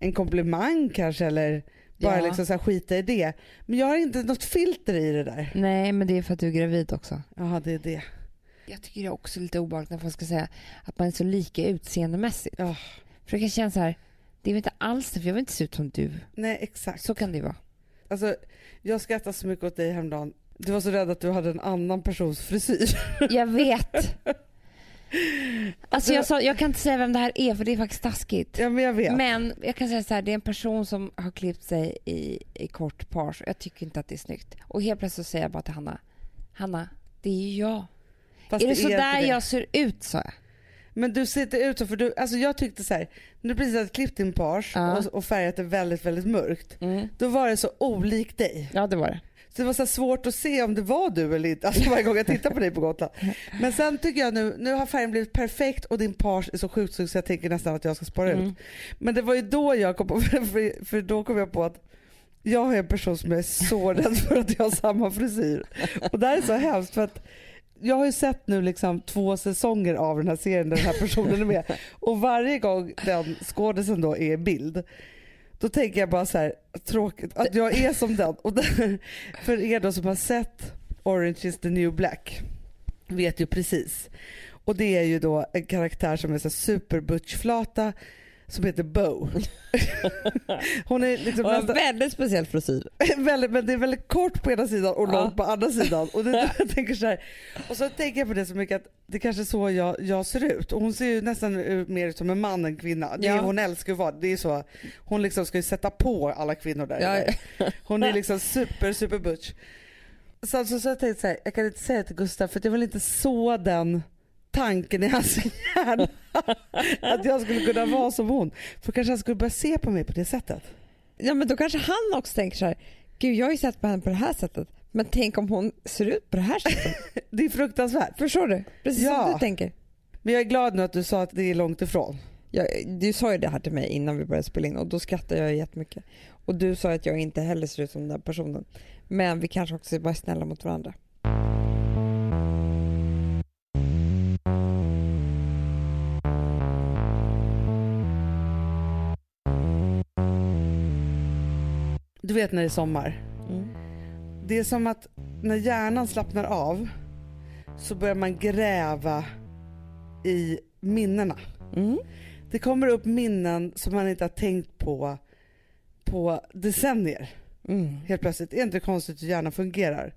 en komplimang kanske eller... Bara liksom så här skita i det. Men jag har inte något filter i det där. Nej, men det är för att du är gravid också. Ja, det är det. Jag tycker det är också lite obehagligt när folk ska säga att man är så lika utseendemässigt. Oh. För det kan kännas så här, det är väl inte alls det, för jag vill inte se ut som du. Nej, exakt. Så kan det vara. Alltså, jag skrattar så mycket åt dig häromdagen. Du var så rädd att du hade en annan persons frisyr. Jag vet. Alltså jag kan inte säga vem det här är för det är faktiskt taskigt. Ja, men jag vet. Men jag kan säga så här, det är en person som har klippt sig i kort pars. Jag tycker inte att det är snyggt. Och helt plötsligt så säger jag bara till Hanna, det är ju jag. Fast är det så där jag ser ut, sa jag. Men du ser inte ut så, för du, alltså jag tyckte så här, när du precis hade klippt din page och färgat det väldigt, väldigt mörkt, då var det så olikt dig. Ja, det var det. Så det var så svårt att se om det var du eller inte. Alltså varje gång jag tittar på dig på Gotland. Men sen tycker jag nu har färgen blivit perfekt och din page är så sjukt så jag tänker nästan att jag ska spara ut. Men det var ju då jag kom på, för då kom jag på att jag har en person som är så rädd för att jag har samma frisyr. Och det här är så hemskt för att jag har ju sett nu liksom 2 säsonger av den här serien där den här personen är med. Och varje gång den skådisen då är i bild, då tänker jag bara så här, tråkigt att jag är som den. Och där, för er då som har sett Orange is the New Black vet ju precis. Och det är ju då en karaktär som är så superbutchflata som heter Bo. Hon är liksom och nästa, väldigt speciell frisyr. Men det är väldigt kort på ena sidan och långt på andra sidan. Och det, jag tänker så här, och så tänker jag på det så mycket att det kanske är så jag ser ut. Och hon ser ju nästan mer ut som en man än kvinna. Det är hon älskar ju vad. Det är så, hon liksom ska ju sätta på alla kvinnor där. Ja. Hon är liksom super butch. Så jag tänkte så här, jag kan inte säga till Gustav för det är väl inte så den tanken i hans hjärna att jag skulle kunna vara som hon. För kanske han skulle börja se på mig på det sättet. Ja, men då kanske han också tänker så här, gud, jag har ju sett på henne på det här sättet, men tänk om hon ser ut på det här sättet. Det är fruktansvärt. Förstår du? Precis som du tänker. Men jag är glad nu att du sa att det är långt ifrån. Du sa ju det här till mig innan vi började spela in och då skrattade jag jättemycket. Och du sa att jag inte heller ser ut som den där personen. Men vi kanske också är bara snälla mot varandra. Du vet när det är sommar. Det är som att när hjärnan slappnar av så börjar man gräva i minnena. Det kommer upp minnen som man inte har tänkt på decennier. Helt plötsligt. Det är inte konstigt att hjärnan fungerar.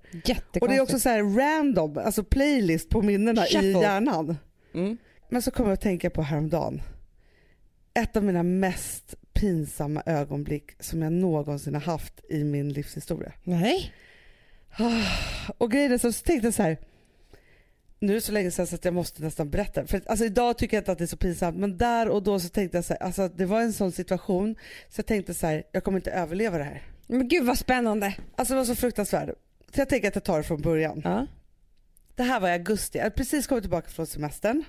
Och det är också så här random, alltså playlist på minnena i hjärnan. Men så kommer jag att tänka på häromdagen. Ett av mina mest pinsamma ögonblick som jag någonsin har haft i min livshistoria. Nej. Och grejen är så tänkte jag så här, nu är det så länge sedan så att jag måste nästan berätta. För alltså idag tycker jag inte att det är så pinsamt, men där och då så tänkte jag så här, alltså det var en sån situation så jag tänkte så här, jag kommer inte överleva det här. Men gud vad spännande. Alltså det var så fruktansvärt. Så jag tänker att jag tar det från början. Det här var i augusti. Jag hade precis kommit tillbaka från semestern.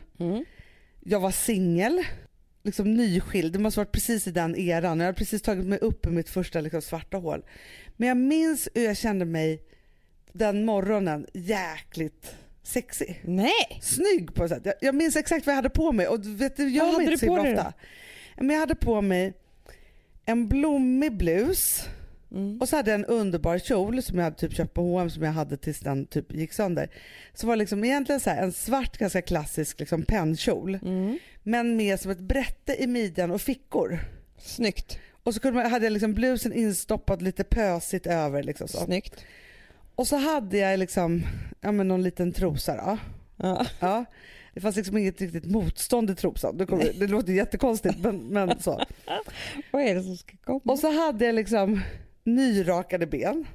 Jag var singel. Liksom nyskild. Det måste ha varit precis i den eran. Jag hade precis tagit mig upp i mitt första liksom, svarta hål. Men jag minns hur jag kände mig den morgonen jäkligt sexy. Nej. Snygg på ett sätt. Jag minns exakt vad jag hade på mig. Och vet du, jag hade inte på ofta. Men jag hade på mig en blommig blus. Och så hade jag en underbar kjol som jag hade typ köpt på H&M som jag hade tills den typ gick sönder. Så var liksom egentligen så här en svart ganska klassisk liksom pennkjol. Men med som ett brätte i midjan och fickor. Snyggt. Och så hade jag liksom blusen instoppad lite pösigt över liksom så. Snyggt. Och så hade jag liksom någon liten trosa då. Ja. Det fanns liksom inget riktigt motstånd i trosan. Det låter jättekonstigt men så. Vad är det som ska komma? Och så hade jag liksom nyrakade ben.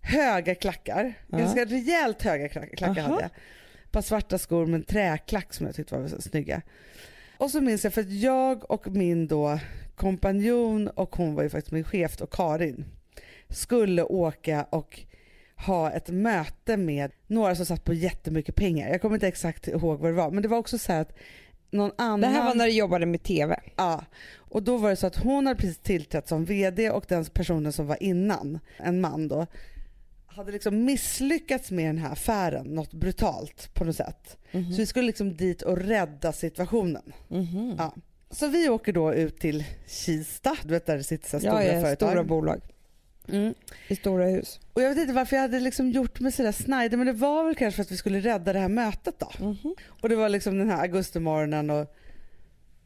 Höga klackar. Ganska rejält höga klackar hade jag. Ett par svarta skor med en träklack som jag tyckte var så snygga. Och så minns jag för att jag och min då kompanjon och hon var ju faktiskt min chef och Karin skulle åka och ha ett möte med några som satt på jättemycket pengar. Jag kommer inte exakt ihåg vad det var men det var också så här att någon annan. Det här var när du jobbade med TV. Ja, och då var det så att hon hade precis tillträtt som vd och den personen som var innan, en man då, hade liksom misslyckats med den här affären, något brutalt på något sätt. Så vi skulle liksom dit och rädda situationen. Ja. Så vi åker då ut till Kista, du vet där det sitter så stora företag. Stora bolag. I stora hus. Och jag vet inte varför jag hade liksom gjort med sådär snajder, men det var väl kanske för att vi skulle rädda det här mötet då. Och det var liksom den här augustimorgonen och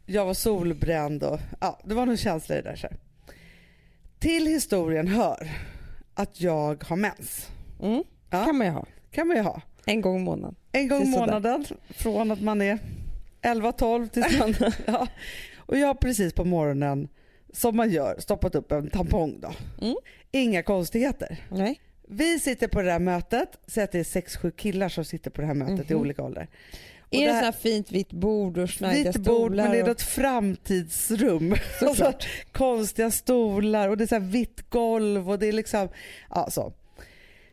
jag var solbränd och det var nog känsla i det där så här. Till historien hör att jag har mens. Kan man ju ha en gång i månaden. En gång i månaden från att man är 11-12 tills man och jag har precis på morgonen som man gör, stoppat upp en tampong då. Inga konstigheter. Nej. Vi sitter på det här mötet. Så att det är 6-7 killar som sitter på det här mötet i olika ålder. Är det så här fint vitt bord och snajda stolar? Vitt bord, men det är något framtidsrum. Alltså, konstiga stolar och det är så här vitt golv och det är liksom... Alltså,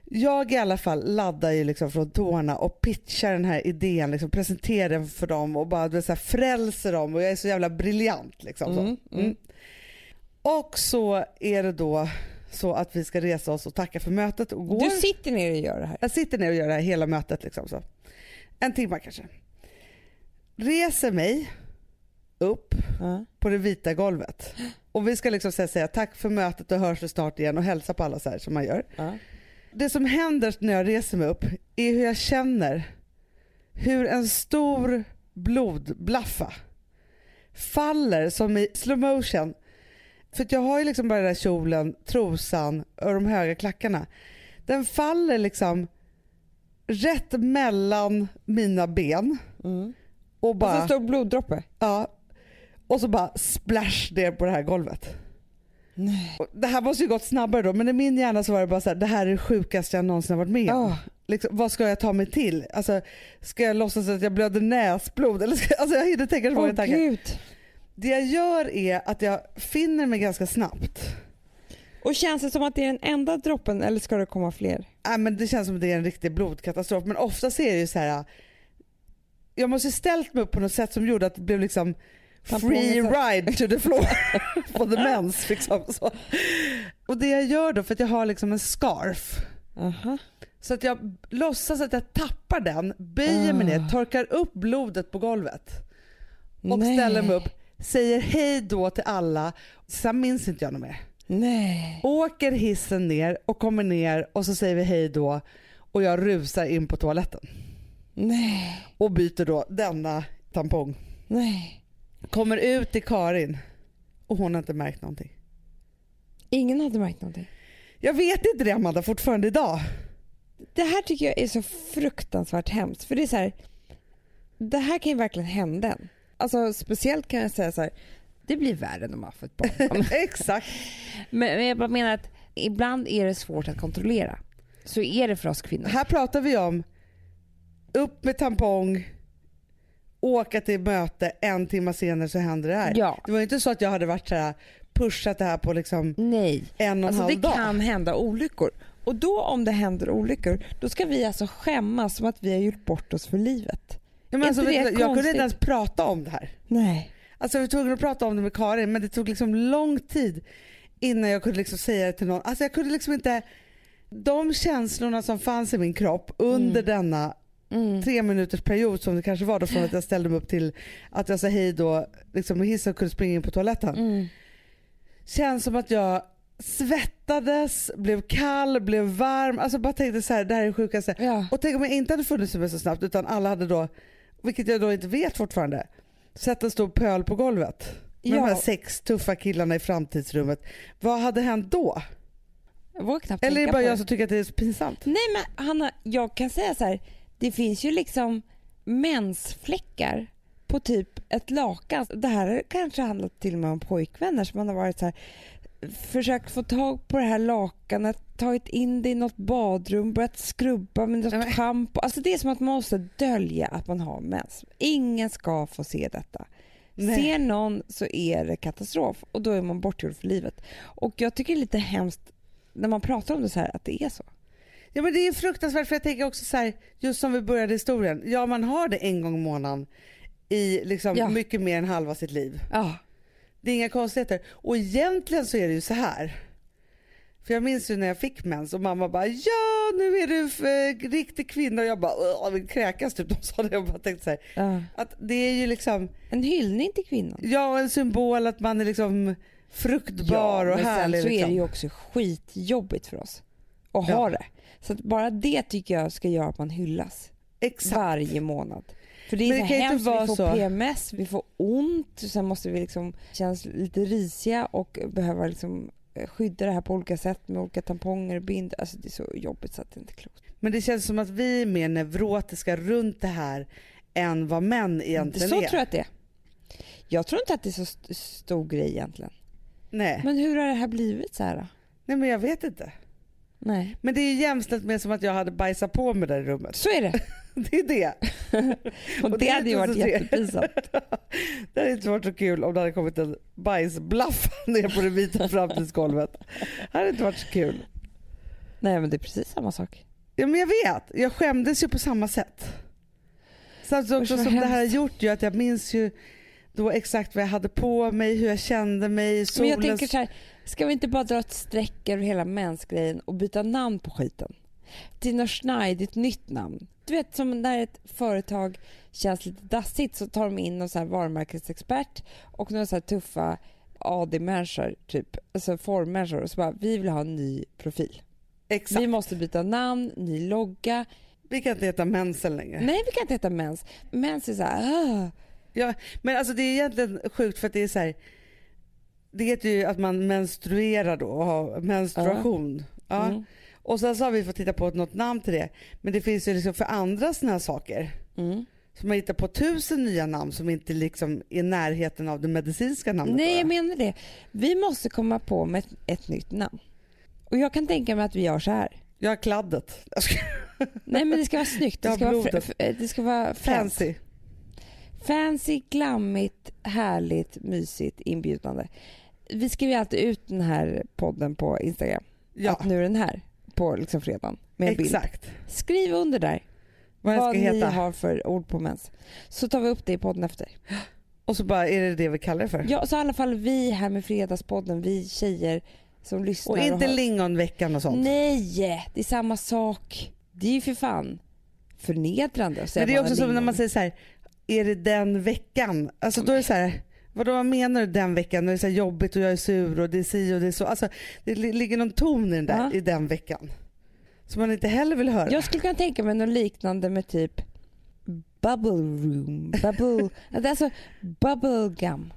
jag i alla fall laddar ju liksom från tårna och pitchar den här idén, liksom, presenterar den för dem och bara så här, frälser dem och jag är så jävla briljant. Liksom, så. Mm. Och så är det då så att vi ska resa oss och tacka för mötet och gå. Du sitter ner och gör det här? Jag sitter ner och gör det här hela mötet. Liksom, så. En timme kanske. Reser mig upp på det vita golvet. Och vi ska liksom säga tack för mötet och hörs snart igen och hälsa på alla så här som man gör. Det som händer när jag reser mig upp är hur jag känner hur en stor blodblaffa faller som i slow motion. För att jag har ju liksom bara den där kjolen, trosan och de höga klackarna. Den faller liksom rätt mellan mina ben. Och bara... Och så står bloddroppe. Ja. Och så bara splash ner på det här golvet. Nej. Det här måste ju gått snabbare då, men i min hjärna så var det bara så här: det här är det sjukaste jag någonsin har varit med om. Liksom, vad ska jag ta mig till? Alltså, ska jag låtsas att jag blöder näsblod? Eller ska, alltså, jag hinner tänka så många tankar. Det jag gör är att jag finner mig ganska snabbt. Och känns det som att det är den enda droppen eller ska det komma fler? Nej, men det känns som att det är en riktig blodkatastrof. Men ofta ser det ju så här. Jag måste ställt mig upp på något sätt som gjorde att det blev liksom free ride to the floor på the mens liksom, så. Och det jag gör då, för att jag har liksom en scarf. Så att jag låtsas att jag tappar den, böjer mig ner, torkar upp blodet på golvet och ställer mig upp, säger hej då till alla. Sen minns inte jag något mer. Åker hissen ner och kommer ner och så säger vi hej då och jag rusar in på toaletten. Och byter då denna tampong. Kommer ut till Karin och hon har inte märkt någonting. Ingen hade märkt någonting. Jag vet inte det, Amanda, fortfarande idag. Det här tycker jag är så fruktansvärt hemskt. För det är så här, det här kan ju verkligen hända. Alltså speciellt kan jag säga så här, det blir värre än om man får ett barn. Exakt. Men jag bara menar att ibland är det svårt att kontrollera. Så är det för oss kvinnor. Här pratar vi om upp med tampong, åka till möte, en timme senare så händer det här. Det var ju inte så att jag hade varit så här, pushat det här på liksom en och alltså en halv dag. Det kan hända olyckor. Och då om det händer olyckor, då ska vi alltså skämmas som att vi har gjort bort oss för livet. Ja, men alltså, jag kunde inte ens prata om det här. Alltså vi tog att prata om det med Karin, men det tog liksom lång tid innan jag kunde liksom säga det till någon. Alltså jag kunde liksom inte, de känslorna som fanns i min kropp under denna 3 minuters period som det kanske var då, från att jag ställde mig upp till att jag sa hej då liksom, och hissa och kunde springa in på toaletten. Känns som att jag svettades, blev kall, blev varm, alltså bara tänkte så här, det här är sjukaste. Och tänk om jag inte hade funnits med så snabbt, utan alla hade då, vilket jag då inte vet fortfarande, sett en stor pöl på golvet med de här 6 tuffa killarna i framtidsrummet. Vad hade hänt då? Eller är det bara jag som tycker att det är så pinsamt? Nej, men Hanna, jag kan säga så här, det finns ju liksom mensfläckar på typ ett lakan. Det här kanske handlar till och med om pojkvänner som man har varit så här, försökt få tag på det här lakanet, tagit in det i något badrum, börjat skrubba med något shampoo. Alltså det är som att man måste dölja att man har mens. Ingen ska få se detta. Ser någon så är det katastrof och då är man bortgjord för livet. Och jag tycker det är lite hemskt när man pratar om det så här, att det är så. Ja, men det är fruktansvärt, för jag tänker också så här, just som vi började historien. Ja, man har det en gång i månaden i liksom mycket mer än halva sitt liv. Det är inga konstigheter. Och egentligen så är det ju så här. För jag minns ju när jag fick mens och mamma bara, ja, nu är du riktig kvinna. Och jag bara, kräkas typ. De sa det, jag bara tänkte så här. Att det är ju liksom en hyllning till kvinnan. Ja, en symbol att man är liksom fruktbar och härlig. Ja, så liksom. Är det ju också skitjobbigt för oss att ha det. Så att bara det tycker jag ska göra att man hyllas. Exakt. Varje månad. För det är så hemskt, vi får så. PMS, vi får ont, sen måste vi liksom kännas lite risiga och behöva liksom skydda det här på olika sätt med olika tamponger, bind. Alltså det är så jobbigt så att det inte är klokt. Men det känns som att vi är mer nevrotiska runt det här än vad män egentligen är. Så tror jag att det är. Jag tror inte att det är så stor grej egentligen. Nej. Men hur har det här blivit så här då? Nej, men jag vet inte. Nej. Men det är ju jämställt med som att jag hade bajsat på mig där i rummet. Så är det. Det är det. Och det hade ju varit jättepisat. Det hade inte varit så kul om det hade kommit en bajsblaff ner på det vita framtidsgolvet. Det hade inte varit så kul. Nej, men det är precis samma sak. Ja, men jag vet. Jag skämdes ju på samma sätt. Samtidigt också som det här har gjort ju att jag minns ju då exakt vad jag hade på mig, hur jag kände mig, solen. Men jag tänker så här, ska vi inte bara dra ett streck över hela mensgrejen och byta namn på skiten? Tina Schneid, ett nytt namn. Du vet, som när ett företag känns lite dassigt så tar de in någon så här varumärkesexpert och några så här tuffa AD-människor, typ, alltså formmänniskor, och så bara, vi vill ha en ny profil. Exakt. Vi måste byta namn, ny logga. Vi kan inte heta mens längre. Nej, vi kan inte heta mens. Mens är så här... Ja, men alltså det är egentligen sjukt för att det är så här, det heter ju att man menstruerar då och har menstruation. Ja. Mm. Och sen så har vi fått titta på något namn till det. Men det finns ju liksom för andra såna här saker. Mm. Så man hittar på 1000 nya namn som inte liksom är i närheten av det medicinska namnet. Nej, jag menar det. Vi måste komma på med ett nytt namn. Och jag kan tänka mig att vi gör så här. Jag har kladdet. Nej, men det ska vara snyggt. Det ska vara, det ska vara fancy. Fancy, glammigt, härligt, mysigt, inbjudande. Vi skriver ju alltid ut den här podden på Instagram. Ja. Att nu är den här på liksom fredagen med en exakt bild. Skriv under där vad ni heta har för ord på mens. Så tar vi upp det i podden efter. Och så bara är det det vi kallar det för. Ja, så i alla fall vi här med Fredagspodden, vi tjejer som lyssnar. Och inte lingonveckan och sånt. Nej, det är samma sak. Det är ju för fan förnedrande att säga. Men det är också som när man säger så här, är det den veckan? Alltså då är det så här, vad menar du den veckan? När det är så här jobbigt och jag är sur och det är si och det är så. Alltså det ligger någon ton i den där, i den veckan. Som man inte heller vill höra. Jag skulle kunna tänka mig något liknande med typ bubble room. Bubble, alltså bubble gum.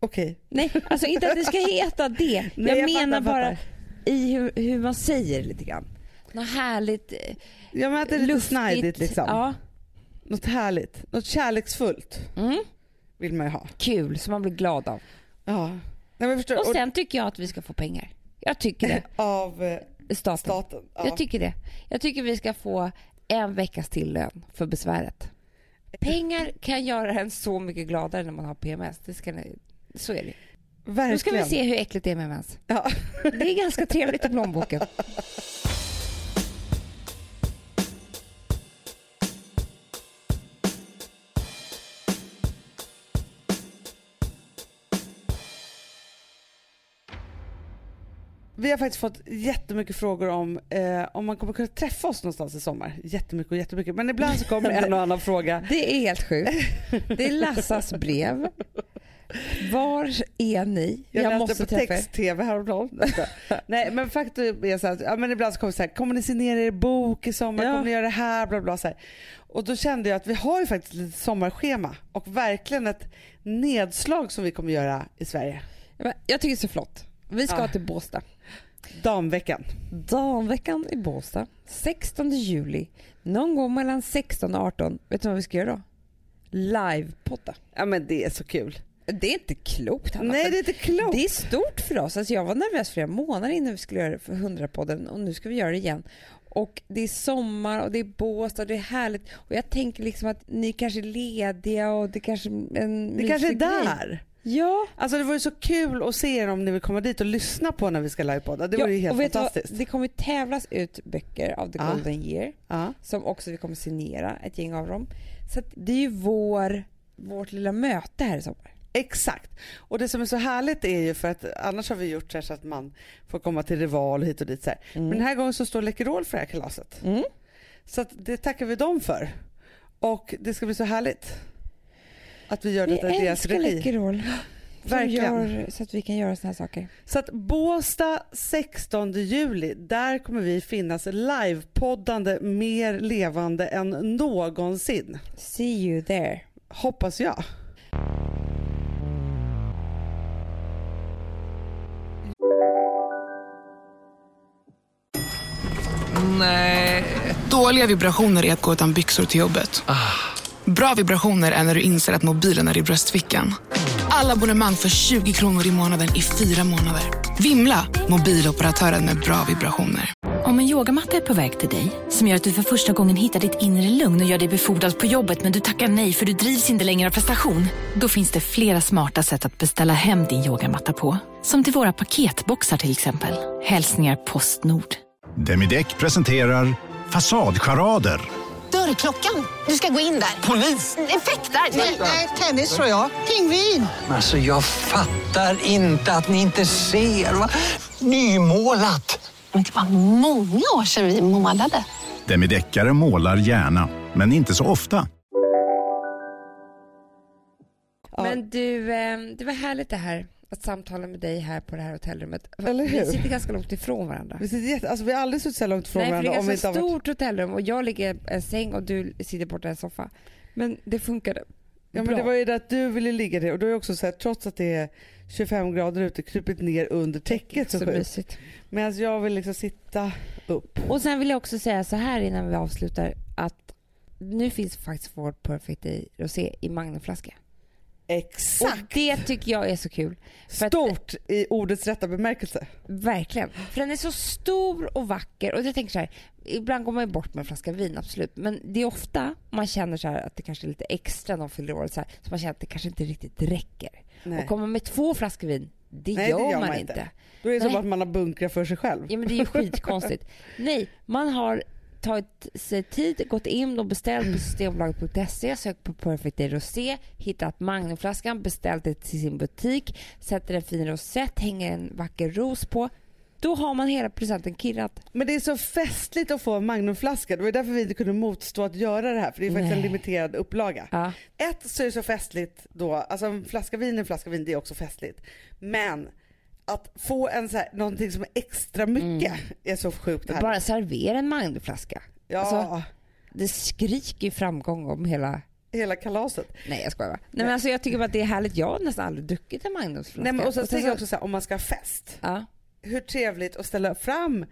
Okej. Nej, alltså inte att det ska heta det. Nej, jag menar bara i hur man säger lite grann. Något härligt, jag menar att det är lite snajdigt liksom. Ja. Något härligt, något kärleksfullt vill man ju ha. Kul, som man blir glad av. Ja. Nej, men förstår, och sen tycker jag att vi ska få pengar. Jag tycker det. Av staten. Ja. Jag tycker det. Jag tycker vi ska få en veckas till lön för besväret. Pengar kan göra en så mycket gladare när man har PMS. Det ska ni... Så är det. Verkligen. Nu ska vi se hur äckligt det är med mens. Ja. Det är ganska trevligt i plånboken. Vi har faktiskt fått jättemycket frågor om man kommer kunna träffa oss någonstans i sommar. Jättemycket. Men ibland så kommer en och annan fråga. Det är helt sjukt. Det är Lassas brev. Var är ni? Jag måste på text-tv häromdagen. Nej, men faktum är så här, ja, men ibland så kommer så här, kommer ni signera er bok i sommar? Ja. Kommer ni göra det här? Bla, bla, så här. Och då kände jag att vi har ju faktiskt lite sommarschema. Och verkligen ett nedslag som vi kommer göra i Sverige. Jag tycker det är så flott. Vi ska till Båstad. Damveckan i Båstad. 16 juli. Någon gång mellan 16 och 18. Vet du vad vi ska göra då? Live-potta. Ja, men det är så kul. Det är inte klokt. Hanna. Nej, det är inte klokt. Det är stort för oss. Alltså, jag var nervös flera månader innan vi skulle göra det för 100-podden. Och nu ska vi göra det igen. Och det är sommar och det är Båstad och det är härligt. Och jag tänker liksom att ni kanske är lediga och det kanske är en... Det kanske är där. Grej. Ja, alltså det var ju så kul att se er om ni vill komma dit och lyssna på när vi ska livepodda. Det var ju helt fantastiskt. Vad? Det kommer tävlas ut böcker av The Golden Year som också vi kommer signera ett gäng av dem. Så att det är ju vårt lilla möte här i sommar. Exakt. Och det som är så härligt är ju för att annars har vi gjort så att man får komma till rival hit och dit så här. Men den här gången så står Läkerol för det här kalaset. Så att det tackar vi dem för. Och det ska bli så härligt. Att vi gör det i deras regi. Verkligen. Så att vi kan göra såna här saker. Så att Båstad 16 juli. Där kommer vi finnas livepoddande mer levande än någonsin. See you there. Hoppas jag. Nej. Dåliga vibrationer är att gå utan byxor till jobbet. Bra vibrationer är när du inser att mobilen är i bröstfickan. Alla abonnemang för 20 kronor i månaden i 4 månader. Vimla, mobiloperatören med bra vibrationer. Om en yogamatta är på väg till dig, som gör att du för första gången hittar ditt inre lugn och gör dig befordrad på jobbet, men du tackar nej för du drivs inte längre av prestation. Då finns det flera smarta sätt att beställa hem din yogamatta på. Som till våra paketboxar till exempel. Hälsningar Postnord. Demideck presenterar Fasadcharader. Dörrklockan. Du ska gå in där. Polis. Effektar. Nej, tennis tror jag. Pingvin. Alltså jag fattar inte att ni inte ser. Va? Nymålat. Men det var många år sedan vi målade. Demideckare målar gärna, men inte så ofta. Ja. Men du, det var härligt det här. Att samtala med dig här på det här hotellrummet. Eller hur? Vi sitter ganska långt ifrån varandra. Vi har aldrig suttit så långt ifrån varandra. Nej, för det är ett så stort hotellrum och jag ligger i en säng och du sitter borta i en soffa. Men det funkade. Ja, men det var ju det att du ville ligga där. Och då är också så här, trots att det är 25 grader ute, krypit ner under täcket. Så mysigt. Men alltså jag vill liksom sitta upp. Och sen vill jag också säga så här innan vi avslutar, att nu finns faktiskt vår Perfect Day Rosé i magnumflaska. Exakt. Och det tycker jag är så kul. Stort att, i ordets rätta bemärkelse. Verkligen. För den är så stor och vacker. Och jag tänker så här, ibland går man ju bort med en flaska vin, absolut. Men det är ofta man känner så här att det kanske är lite extra när de fyller året. Så man känner att det kanske inte riktigt räcker. Nej. Och kommer man med 2 flaskor vin, det gör man inte. Då är det som att man har bunkrar för sig själv. Ja, men det är ju skitkonstigt. Nej, man har tagit sig tid, gått in och beställt på systembolaget.se, sökt på Perfect Day Rosé, hittat magnumflaskan, beställt det till sin butik, sätter en fin rosett, hänger en vacker ros på. Då har man hela presenten kirrat. Men det är så festligt att få en magnumflaska. Det var därför vi inte kunde motstå att göra det här. För det är faktiskt en limiterad upplaga. Ja. Ett så är det så festligt då. Alltså en flaska vin, det är också festligt. Men att få en så här, någonting som är extra mycket är så sjukt här. Bara servera en magnumflaska. Ja. Alltså, det skriker framgång om hela kalaset. Nej, jag skojar bara. Nej, men alltså, jag tycker bara att det är härligt. Jag har nästan aldrig druckit en magnumflaska. Nej, men och så tänker jag också så här, om man ska ha fest. Ja. Hur trevligt att ställa fram,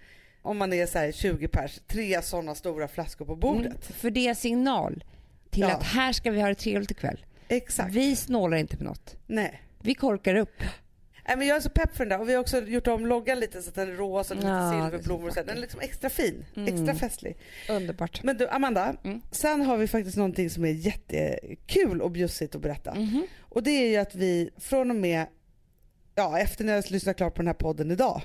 om man är så här 20 pers, 3 sådana stora flaskor på bordet. För det är signal till att här ska vi ha det trevligt ikväll. Exakt. Vi snålar inte på något. Nej. Vi korkar upp. Nej, men jag är så pepp för den där. Och vi har också gjort om loggan lite så att den är rosa och lite silverblommor och så. Den är liksom extra fin, extra festlig. Underbart. Men du Amanda, sen har vi faktiskt någonting som är jättekul och bjussigt att berätta. Och det är ju att vi från och med efter när jag lyssnar klart på den här podden idag,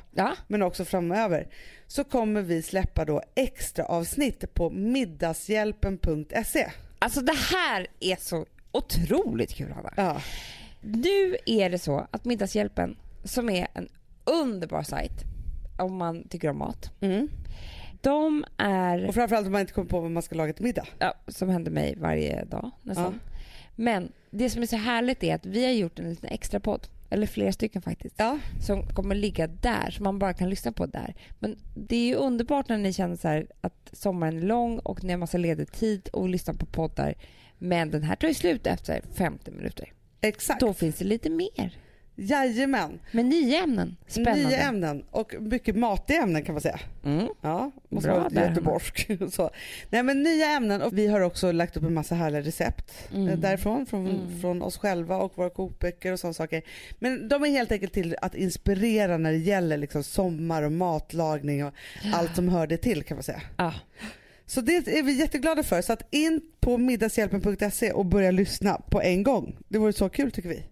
men också framöver, så kommer vi släppa då extra avsnitt på middagshjälpen.se. Alltså det här är så otroligt kul, Hanna. Ja. Nu är det så att Middagshjälpen, som är en underbar sajt om man tycker om mat, de är... Och framförallt om man inte kommer på vad man ska laga till middag. Ja, som händer mig varje dag nästan. Ja. Men det som är så härligt är att vi har gjort en liten extra podd. Eller flera stycken faktiskt. Ja. Som kommer ligga där. Som man bara kan lyssna på där. Men det är ju underbart när ni känner så här att sommaren är lång och ni har massa ledig tid och lyssnar på poddar. Men den här tar ju slut efter 50 minuter. Exakt. Då finns det lite mer. Jajamän. Men 9 ämnen. Spännande. 9 ämnen. Och mycket matiga ämnen kan man säga. Mm. Ja. Måste vara göteborgsk. Så. Nej, men 9 ämnen. Och vi har också lagt upp en massa härliga recept därifrån. Från oss själva och våra kokböcker och sådana saker. Men de är helt enkelt till att inspirera när det gäller liksom sommar och matlagning och allt som hör det till kan man säga. Ja. Så det är vi jätteglada för. Så att in på middagshjälpen.se och börja lyssna på en gång. Det vore så kul tycker vi.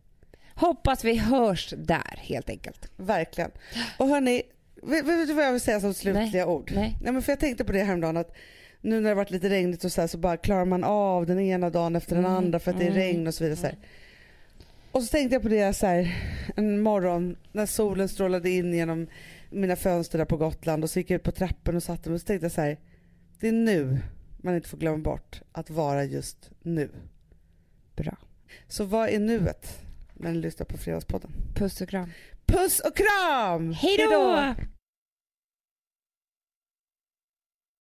Hoppas vi hörs där helt enkelt. Verkligen. Och hörni, vet du vad jag vill säga som slutliga ord? Nej, men för jag tänkte på det häromdagen att nu när det har varit lite regnigt och så här, så bara klarar man av den ena dagen efter den andra för att det är regn och så vidare. Så här. Och så tänkte jag på det så här en morgon när solen strålade in genom mina fönster där på Gotland och så gick jag ut på trappen och satte mig och så tänkte jag så här, det är nu man inte får glömma bort att vara just nu. Bra. Så vad är nuet? Men lyssna på Fredagspodden. Puss och kram. Puss och kram! Hej då!